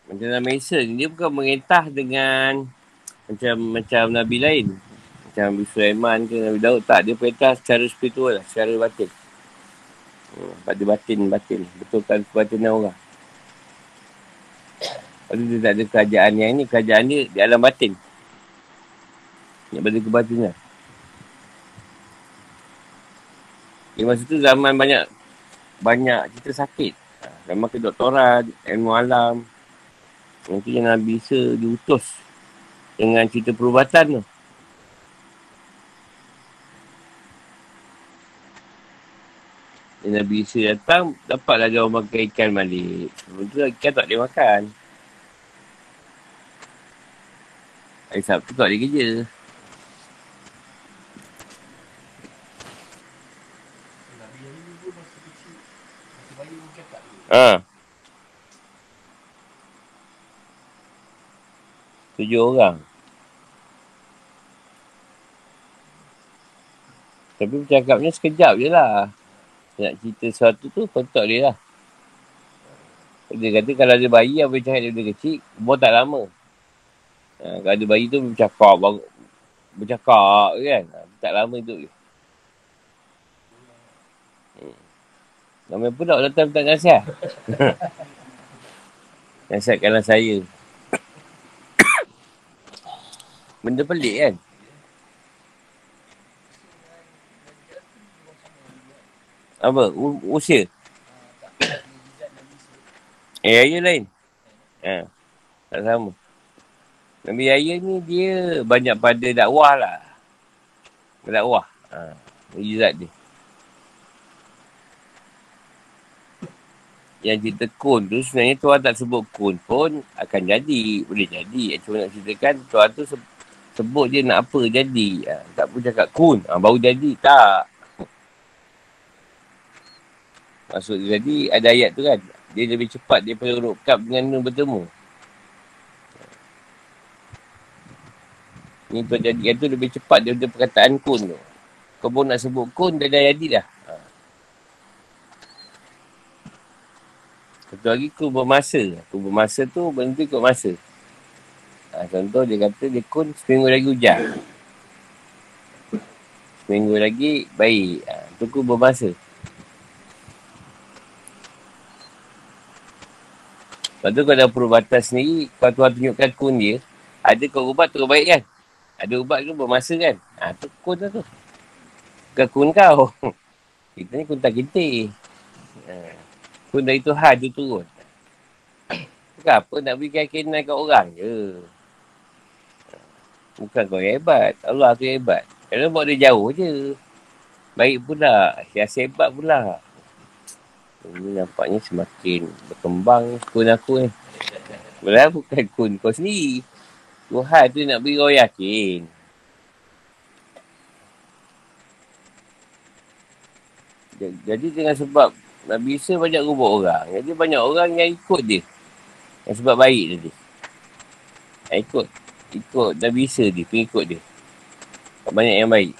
Macam Nabi Isa dia bukan merintah dengan macam macam Nabi lain. Macam Nabi Sulaiman ke Nabi Daud. Tak, dia perintah secara spiritual lah, secara batin. Pada batin-batin. Betulkan kebatinan orang. Lalu dia tak ada kerajaan yang ni. Kerajaan dia di alam batin. Yang pada kebatinan. Di masa tu zaman banyak banyak cerita sakit. Zaman kedoktoran, ilmu alam. Nanti yang Nabi Isa diutus dengan cerita perubatan tu. Yang Nabi Isa datang, dapatlah dia orang makan ikan balik. Sebelum tu ikan tak boleh makan. Hari Sabtu tak boleh kerja. Ha. Tujuh orang. Tapi bercakapnya sekejap je lah. Nak cerita sesuatu tu, kontak dia lah. Dia kata kalau ada bayi yang boleh cakap daripada kecil, umur tak lama. Ha, kalau ada bayi tu bercakap, bercakap kan. Tak lama hidup dia. Hmm. Namanya pula datang tak nasihat. Nasihatkanlah saya. Benda pelik kan. Apa? U- usia? Eh, Yahya lain. Ha, tak sama. Nabi Yahya ni dia banyak pada dakwah lah. Dakwah. Ha, mujizat dia. Yang cerita kun tu sebenarnya Tuhan tak sebut kun pun akan jadi. Boleh jadi. Cuma nak ceritakan Tuhan tu se- sebut dia nak apa jadi. Ha, tak pun cakap kun. Ha, baru jadi. Tak. Maksud dia jadi ada ayat tu kan. Dia lebih cepat daripada huruf kaf dengan nun bertemu. Ni perjadian tu lebih cepat daripada perkataan kun tu. Kau pun nak sebut kun dah dah jadi dah. Ha. Satu lagi kun bermasa. Kun bermasa tu benda tu ikut masa. Ha, contoh dia kata dia kun seminggu lagi hujan. Seminggu lagi baik. Ha, tu kun bermasa. Lepas tu kau dah perubatan sendiri, kau Tuhan tunjukkan kun dia. Ada kau ubat tu baik kan? Ada ubat tu bermasa kan? Ha, tu kun tu tu. Bukan kun kau. Kita ni kun tak kita. Ha. Kun dari Tuhan tu turun. Bukan apa nak beri keyakinan kat orang je. Bukan kau hebat. Allah tu hebat. Kalau buat dia jauh je. Baik pula. Siasat hebat pula. Ini nampaknya semakin berkembang kun aku ni. Belah bukan kun kau sendiri. Tuhan tu nak beri kau yakin. Jadi dengan sebab Nabi Isa banyak rubuk orang. Jadi banyak orang yang ikut dia. Yang sebab baik tadi. Yang ikut. Ikut Nabi Isa dia. Pengikut dia. Banyak yang baik.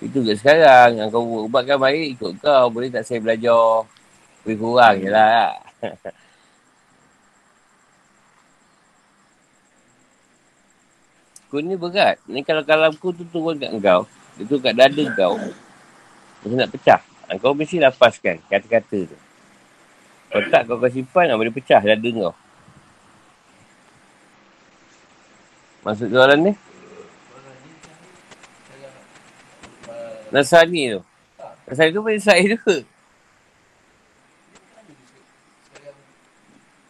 Itu juga sekarang. Yang kau ubatkan baik, ikut kau. Boleh tak saya belajar? Boleh kurang je lah. Kun ni berat. Ni kalau kalam kun tu turun kat kau. Dia turun kat dada kau. Mesti nak pecah. Kau mesti lapaskan kata-kata tu. Kalau tak kau kau simpan, boleh pecah dada kau. Maksud soalan ni? Nasrani tu. Nasrani tu pun Israel juga.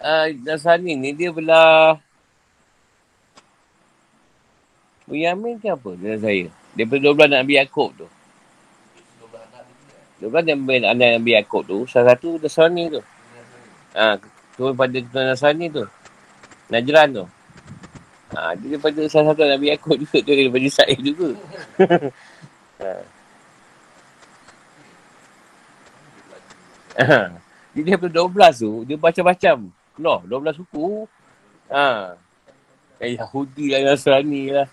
Uh, Nasrani ni dia belah... Bunyamin ke apa? Dia saya. Daripada dua belas Nabi Yaakob tu. dua belas Nabi Yaakob tu. Salah satu Nasrani tu. Ha, turun pada Nasrani tu. Najran tu. Ha, dia daripada salah satu Nabi Yaakob juga. Dia daripada Israel juga. Haa. Ha. Dia daripada dua belas tu, dia macam-macam. Keluar, dua belas suku. Haa. Yahudi lah, Nasrani lah.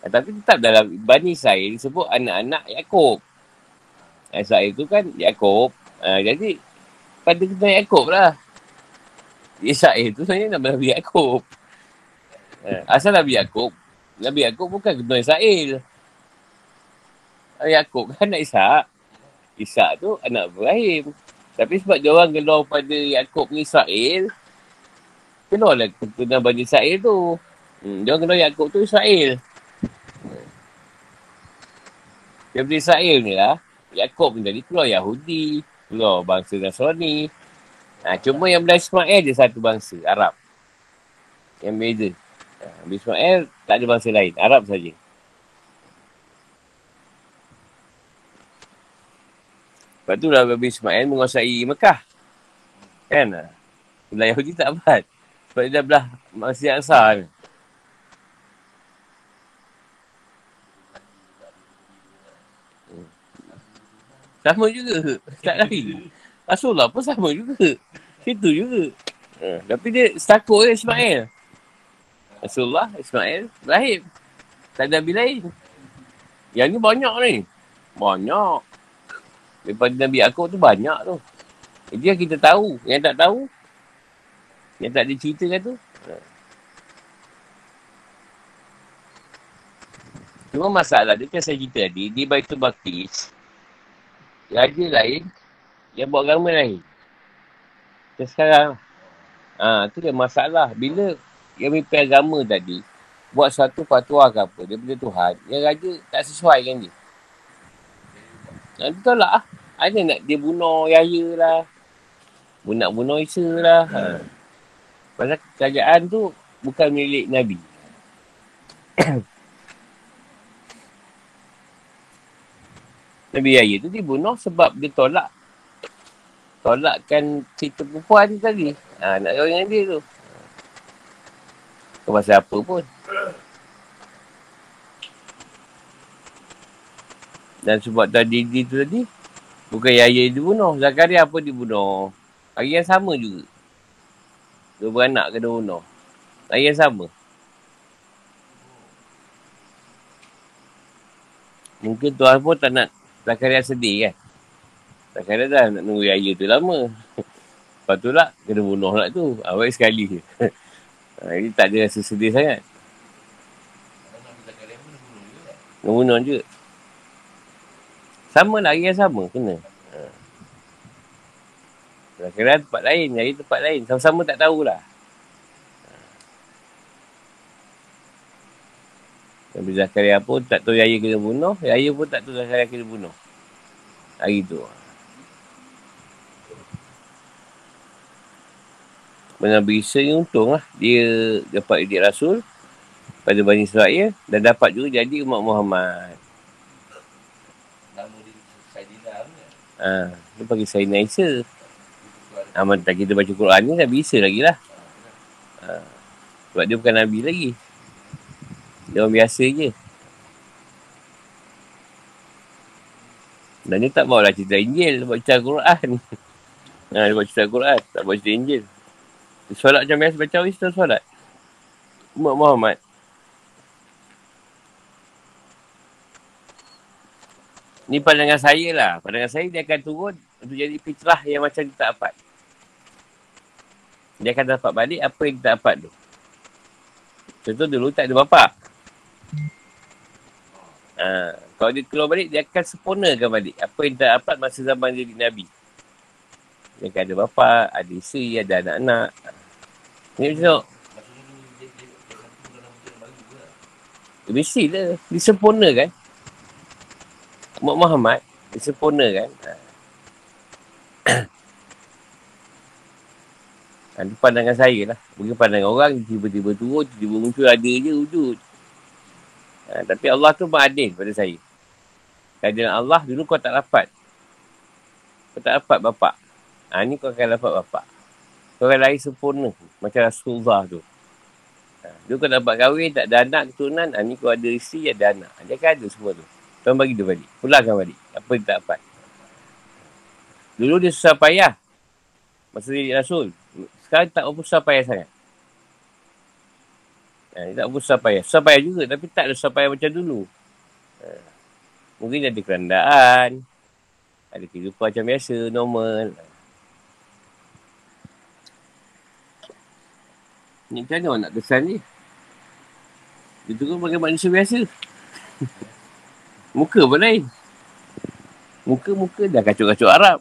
Ha, tapi tetap dalam Bani Israel disebut anak-anak Yaakob. Israel tu kan Yaakob. Ha, jadi, pada kena Yaakob lah. Israel tu sebenarnya Nabi Yaakob. Ha, asal Nabi Yaakob, Nabi Yaakob bukan kena Israel. Nabi Yaakob kan anak Ishak. Ishak tu anak Ibrahim. Tapi sebab dia orang gelar pada Yaakob ni Israel, keluarlah keturunan Bani Israel tu. Hmm, dia orang gelar Yaakob tu Israel. Daripada Israel ni lah, Yaakob ni tadi keluar Yahudi, keluar bangsa Nasrani. Ha, cuma yang belah Ismail dia satu bangsa, Arab. Yang beza. Ha, Ismail tak ada bangsa lain, Arab saja. Lepas tu lah Nabi Ismail menguasai Mekah. Kan? Belah Yahudi tak dapat. Sebab dia dah belah Masjid Al-Aqsa ni. Hmm. Sama juga. Tak lain. Rasulullah pun sama juga. Situ juga. Hmm. Tapi dia setakut dia Ismail. Rasulullah, Ismail, Ibrahim. Tak ada Nabi lain. Yang ni banyak ni. Banyak. Daripada Nabi Yaakob tu banyak tu. Dia kita tahu. Yang tak tahu, yang tak diceritakan tu. Cuma masalah dia kan saya cerita tadi, di Baitul Maqdis, raja lain, dia buat agama lain. Macam sekarang. Ha, tu dia masalah. Bila yang mimpi agama tadi, buat satu fatwa ke apa, daripada Tuhan, yang raja tak sesuai kan dia. Nanti tolak lah. Ada nak dia bunuh Yahya lah. Bunak-bunuh Isa lah. Ha. Pasal kerajaan tu bukan milik Nabi. Nabi Yahya tu dibunuh sebab dia tolak. Tolakkan cerita perempuan tadi. Ha, nak orang dengan dia tu. Bukan pasal apa pun. Dan sebab tadi dia tu tadi, bukan Yahya dibunuh. Zakaria pun dibunuh. Hari yang sama juga. Dua beranak kena bunuh. Hari yang sama. Mungkin Tuhan pun tak nak Zakaria sedih kan. Zakaria dah nak nunggu Yahya tu lama. Lepas tu lah, kena bunuh lah tu. Awal sekali je. Jadi tak ada rasa sedih sangat. Kena bunuh je. Sama lah, hari yang sama. Kena. Zakaria tempat lain, Yahya tempat lain. Sama-sama tak tahulah. Nabi Zakaria pun tak tahu Yahya kena bunuh. Yahya pun tak tahu Zakaria kena bunuh. Hari tu. Nabi Isa ni untung lah. Dia dapat didik Rasul pada Bani Israel. Dan dapat juga jadi umat Muhammad. Nama dia Sayyidina ni. Haa. Dia panggil Sayyidah Aisyah. Haa. Kita baca Quran ni Nabi Isa lagi lah. Haa. Sebab dia bukan Nabi lagi. Dia orang biasa je. Dan dia tak bawa lah cerita Injil. Dia bawa cerita Quran. Ha, dia bawa cerita Quran. Tak bawa cerita Injil. Dia solat macam biasa. Baca orang isteri solat. Umat Muhammad. Ni pandangan saya lah. Pandangan saya dia akan turun untuk jadi fitrah yang macam dia tak dapat. Dia akan dapat balik apa yang dia tak dapat tu. Contoh dulu tak ada bapak. Ha, kalau dia keluar balik, dia akan sempurnakan balik apa yang tak dapat masa zaman jadi Nabi. Dia akan ada bapa, ada isteri, ada anak-anak. Ini macam tu. Dia mesti lah. Disempurnakan. Umat Muhammad, disempurnakan. Ha, itu pandangan saya lah. Bukan pandangan orang, tiba-tiba turun, tiba-tiba muncul, ada je wujud. Ha, tapi Allah tu beradil pada saya. Keadilan Allah, dulu kau tak dapat. Kau tak dapat bapak. Ha, ni kau akan dapat bapak. Kau akan lahir sempurna. Macam Rasulullah tu. Ha, dulu kau dapat kahwin, tak ada anak, keturunan. Ha, ni kau ada isteri, ada anak. Dia akan ada semua tu. Tuan bagi dia balik. Pulangkan balik. Apa dia tak dapat. Dulu dia susah payah. Masa dia Rasul. Sekarang tak bersusah payah sangat. Ha, dia tak susah payah. Susah payah juga tapi tak ada susah payah macam dulu. Ha. Mungkin ada kerandaan. Ada kehidupan macam biasa, normal. Ni macam mana nak kesan ni? Dia turun bagai manusia biasa. Muka pun lain. Muka-muka dah kacuk-kacuk Arab.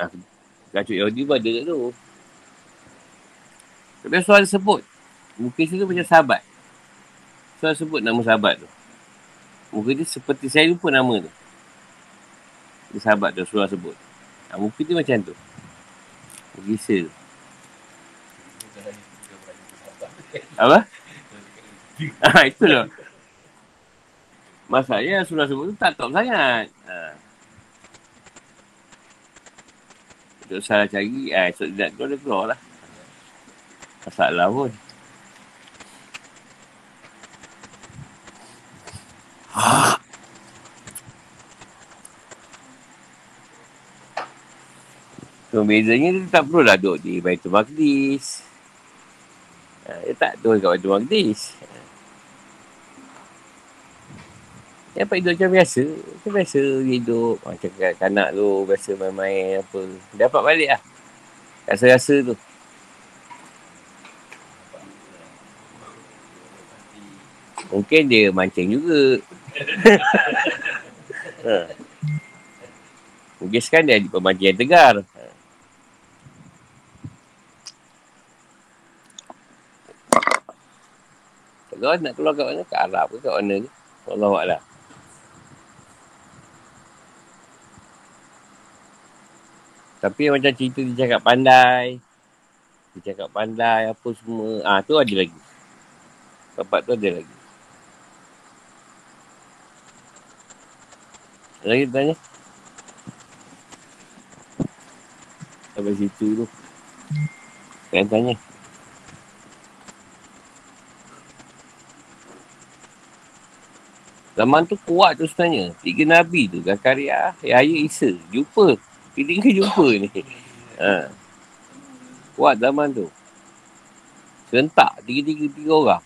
Ha, kacuk Yahudi pun ada kat tu. Tapi soal sebut. Muka dia macam sahabat. Soal sebut nama sahabat tu. Muka dia seperti saya lupa nama tu. Dia sahabat tu soal sebut. Ha, muka dia macam tu. Gisa tu. Apa? Ha, itu lah. Masalahnya soal sebut tu tak top sangat. Ha. Duk salah cari. Ha, esok dia nak keluar, dia keluar lah. Masalah pun. So, bezanya dia tak perlulah duduk di Baitul Maqdis. tak tu kat Baitul Maqdis. Dia dapat hidup macam biasa. Macam biasa hidup. Macam kanak tu biasa main-main apa. Dia dapat balik lah. Rasa-rasa tu. Mungkin dia mancing juga. Ha. Mungkin sekarang dia ada pemancingan tegar. Kalau nak keluar kat mana? Kat Arab ke kat mana ke? Wallahualam. Tapi macam cerita dia cakap pandai. Dia cakap pandai apa semua. Ah tu ada lagi. Tempat tu ada lagi. Lagi tanya. Sampai situ tu. Yang tanya. Zaman tu kuat tu sebenarnya. Tiga Nabi tu. Zakaria, Yahya, Isa. Jumpa. Tiga-tiga jumpa ni. Ha. Kuat zaman tu. Serentak. Tiga-tiga tiga orang.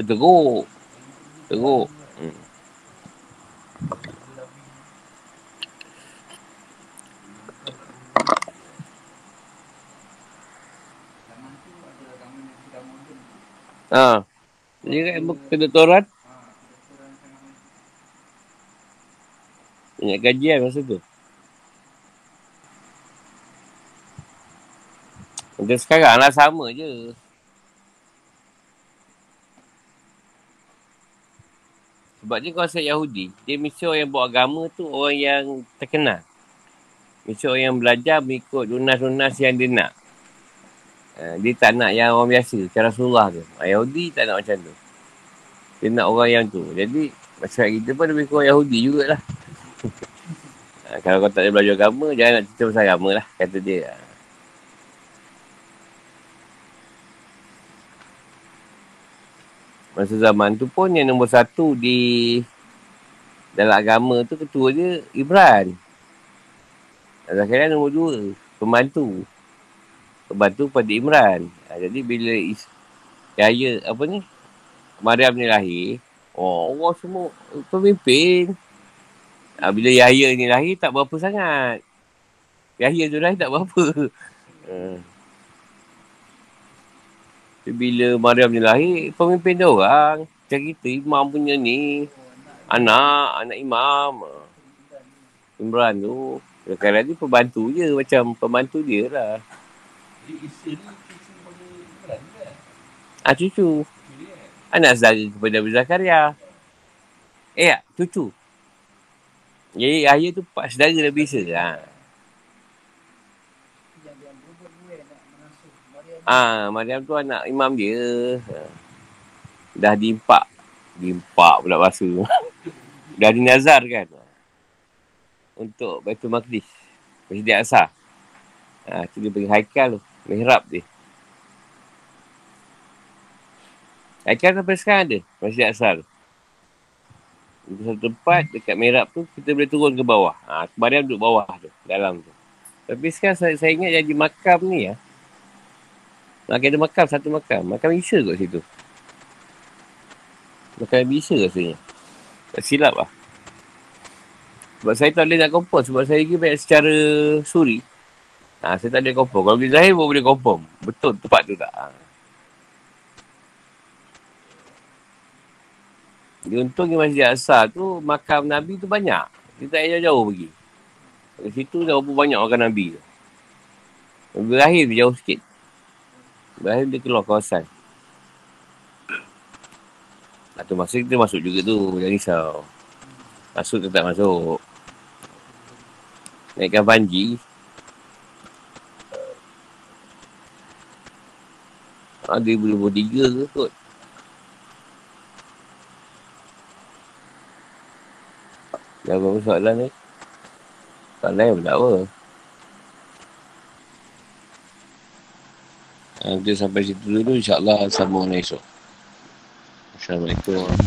Teruk. Teruk. Hmm. Haa. Dia kat kedoktoran. Banyak kajian masa tu. Macam sekarang lah sama je. Sebab dia kawasan Yahudi. Dia mesti orang yang buat agama tu orang yang terkenal. Mesti orang yang belajar mengikut lunas-lunas yang dia nak. Uh, dia tak nak yang orang biasa. Macam Rasulullah tu. Yahudi tak nak macam tu. Dia nak orang yang tu. Jadi, masyarakat kita pun lebih kurang Yahudi jugalah. uh, kalau kau tak ada belajar agama, jangan nak cerita pasal agama lah. Kata dia. Masa zaman tu pun yang nombor satu di dalam agama tu ketua dia Imran. Zakaria nombor dua. Pembantu. Bantu pada Imran. Ha, jadi bila is- Yahya apa ni Maryam ni lahir, oh orang semua pemimpin. Ha, bila Yahya ni lahir tak berapa sangat. Yahya tu lahir tak berapa. Ha. Bila Maryam ni lahir pemimpin dia orang. Macam kita imam punya ni. Anak, anak imam. Imran tu kadang-kadang dia pembantu je. Macam pembantu dia lah. Isa ni cucu pada Imran ni kan? Ah, cucu. Anak saudara kepada Nabi Zakaria. Eh, tak? Cucu. Jadi, Yahya tu pak saudara Nabi Isa. Ha. Ah, Maryam tu anak imam dia. Ha. Dah diimpak. Diimpak pula bahasa. Dah dinazar kan? Untuk Baitul Maqdis. Masjid Al-Aqsa. Ha, tu dia pergi Haikal tu. Mehrab dia. Haikal sampai sekarang ada. Masjid Al-Zahra. Di satu tempat dekat Mehrab tu, kita boleh turun ke bawah. Ha, Maryam duduk bawah tu. Dalam tu. Tapi sekarang saya, saya ingat jadi makam ni ya. Makan ada makam, satu makam. Makam Isa kat situ. Makam Isa rasanya. Tak silap lah. Sebab saya tak boleh nak kompon. Sebab saya pergi banyak secara suri. Ha, saya tak boleh confirm. Kalau boleh zahir pun boleh confirm. Betul tempat tu tak. Ha. Dia untung di Masjid Al-Aqsa tu, makam Nabi tu banyak. Dia tak jauh-jauh pergi. Dari situ dah berapa banyak makam Nabi tu. Ibrahim dia jauh sikit. Ibrahim dia keluar kawasan. Satu masa kita masuk juga tu. Jangan risau. Masuk ke tak masuk. Naikkan panji. Ada dua ribu tiga ke kot. Dah berapa soalan ni? Soalan yang tak apa. Kita sampai situ dulu. InsyaAllah sambung esok. Assalamualaikum.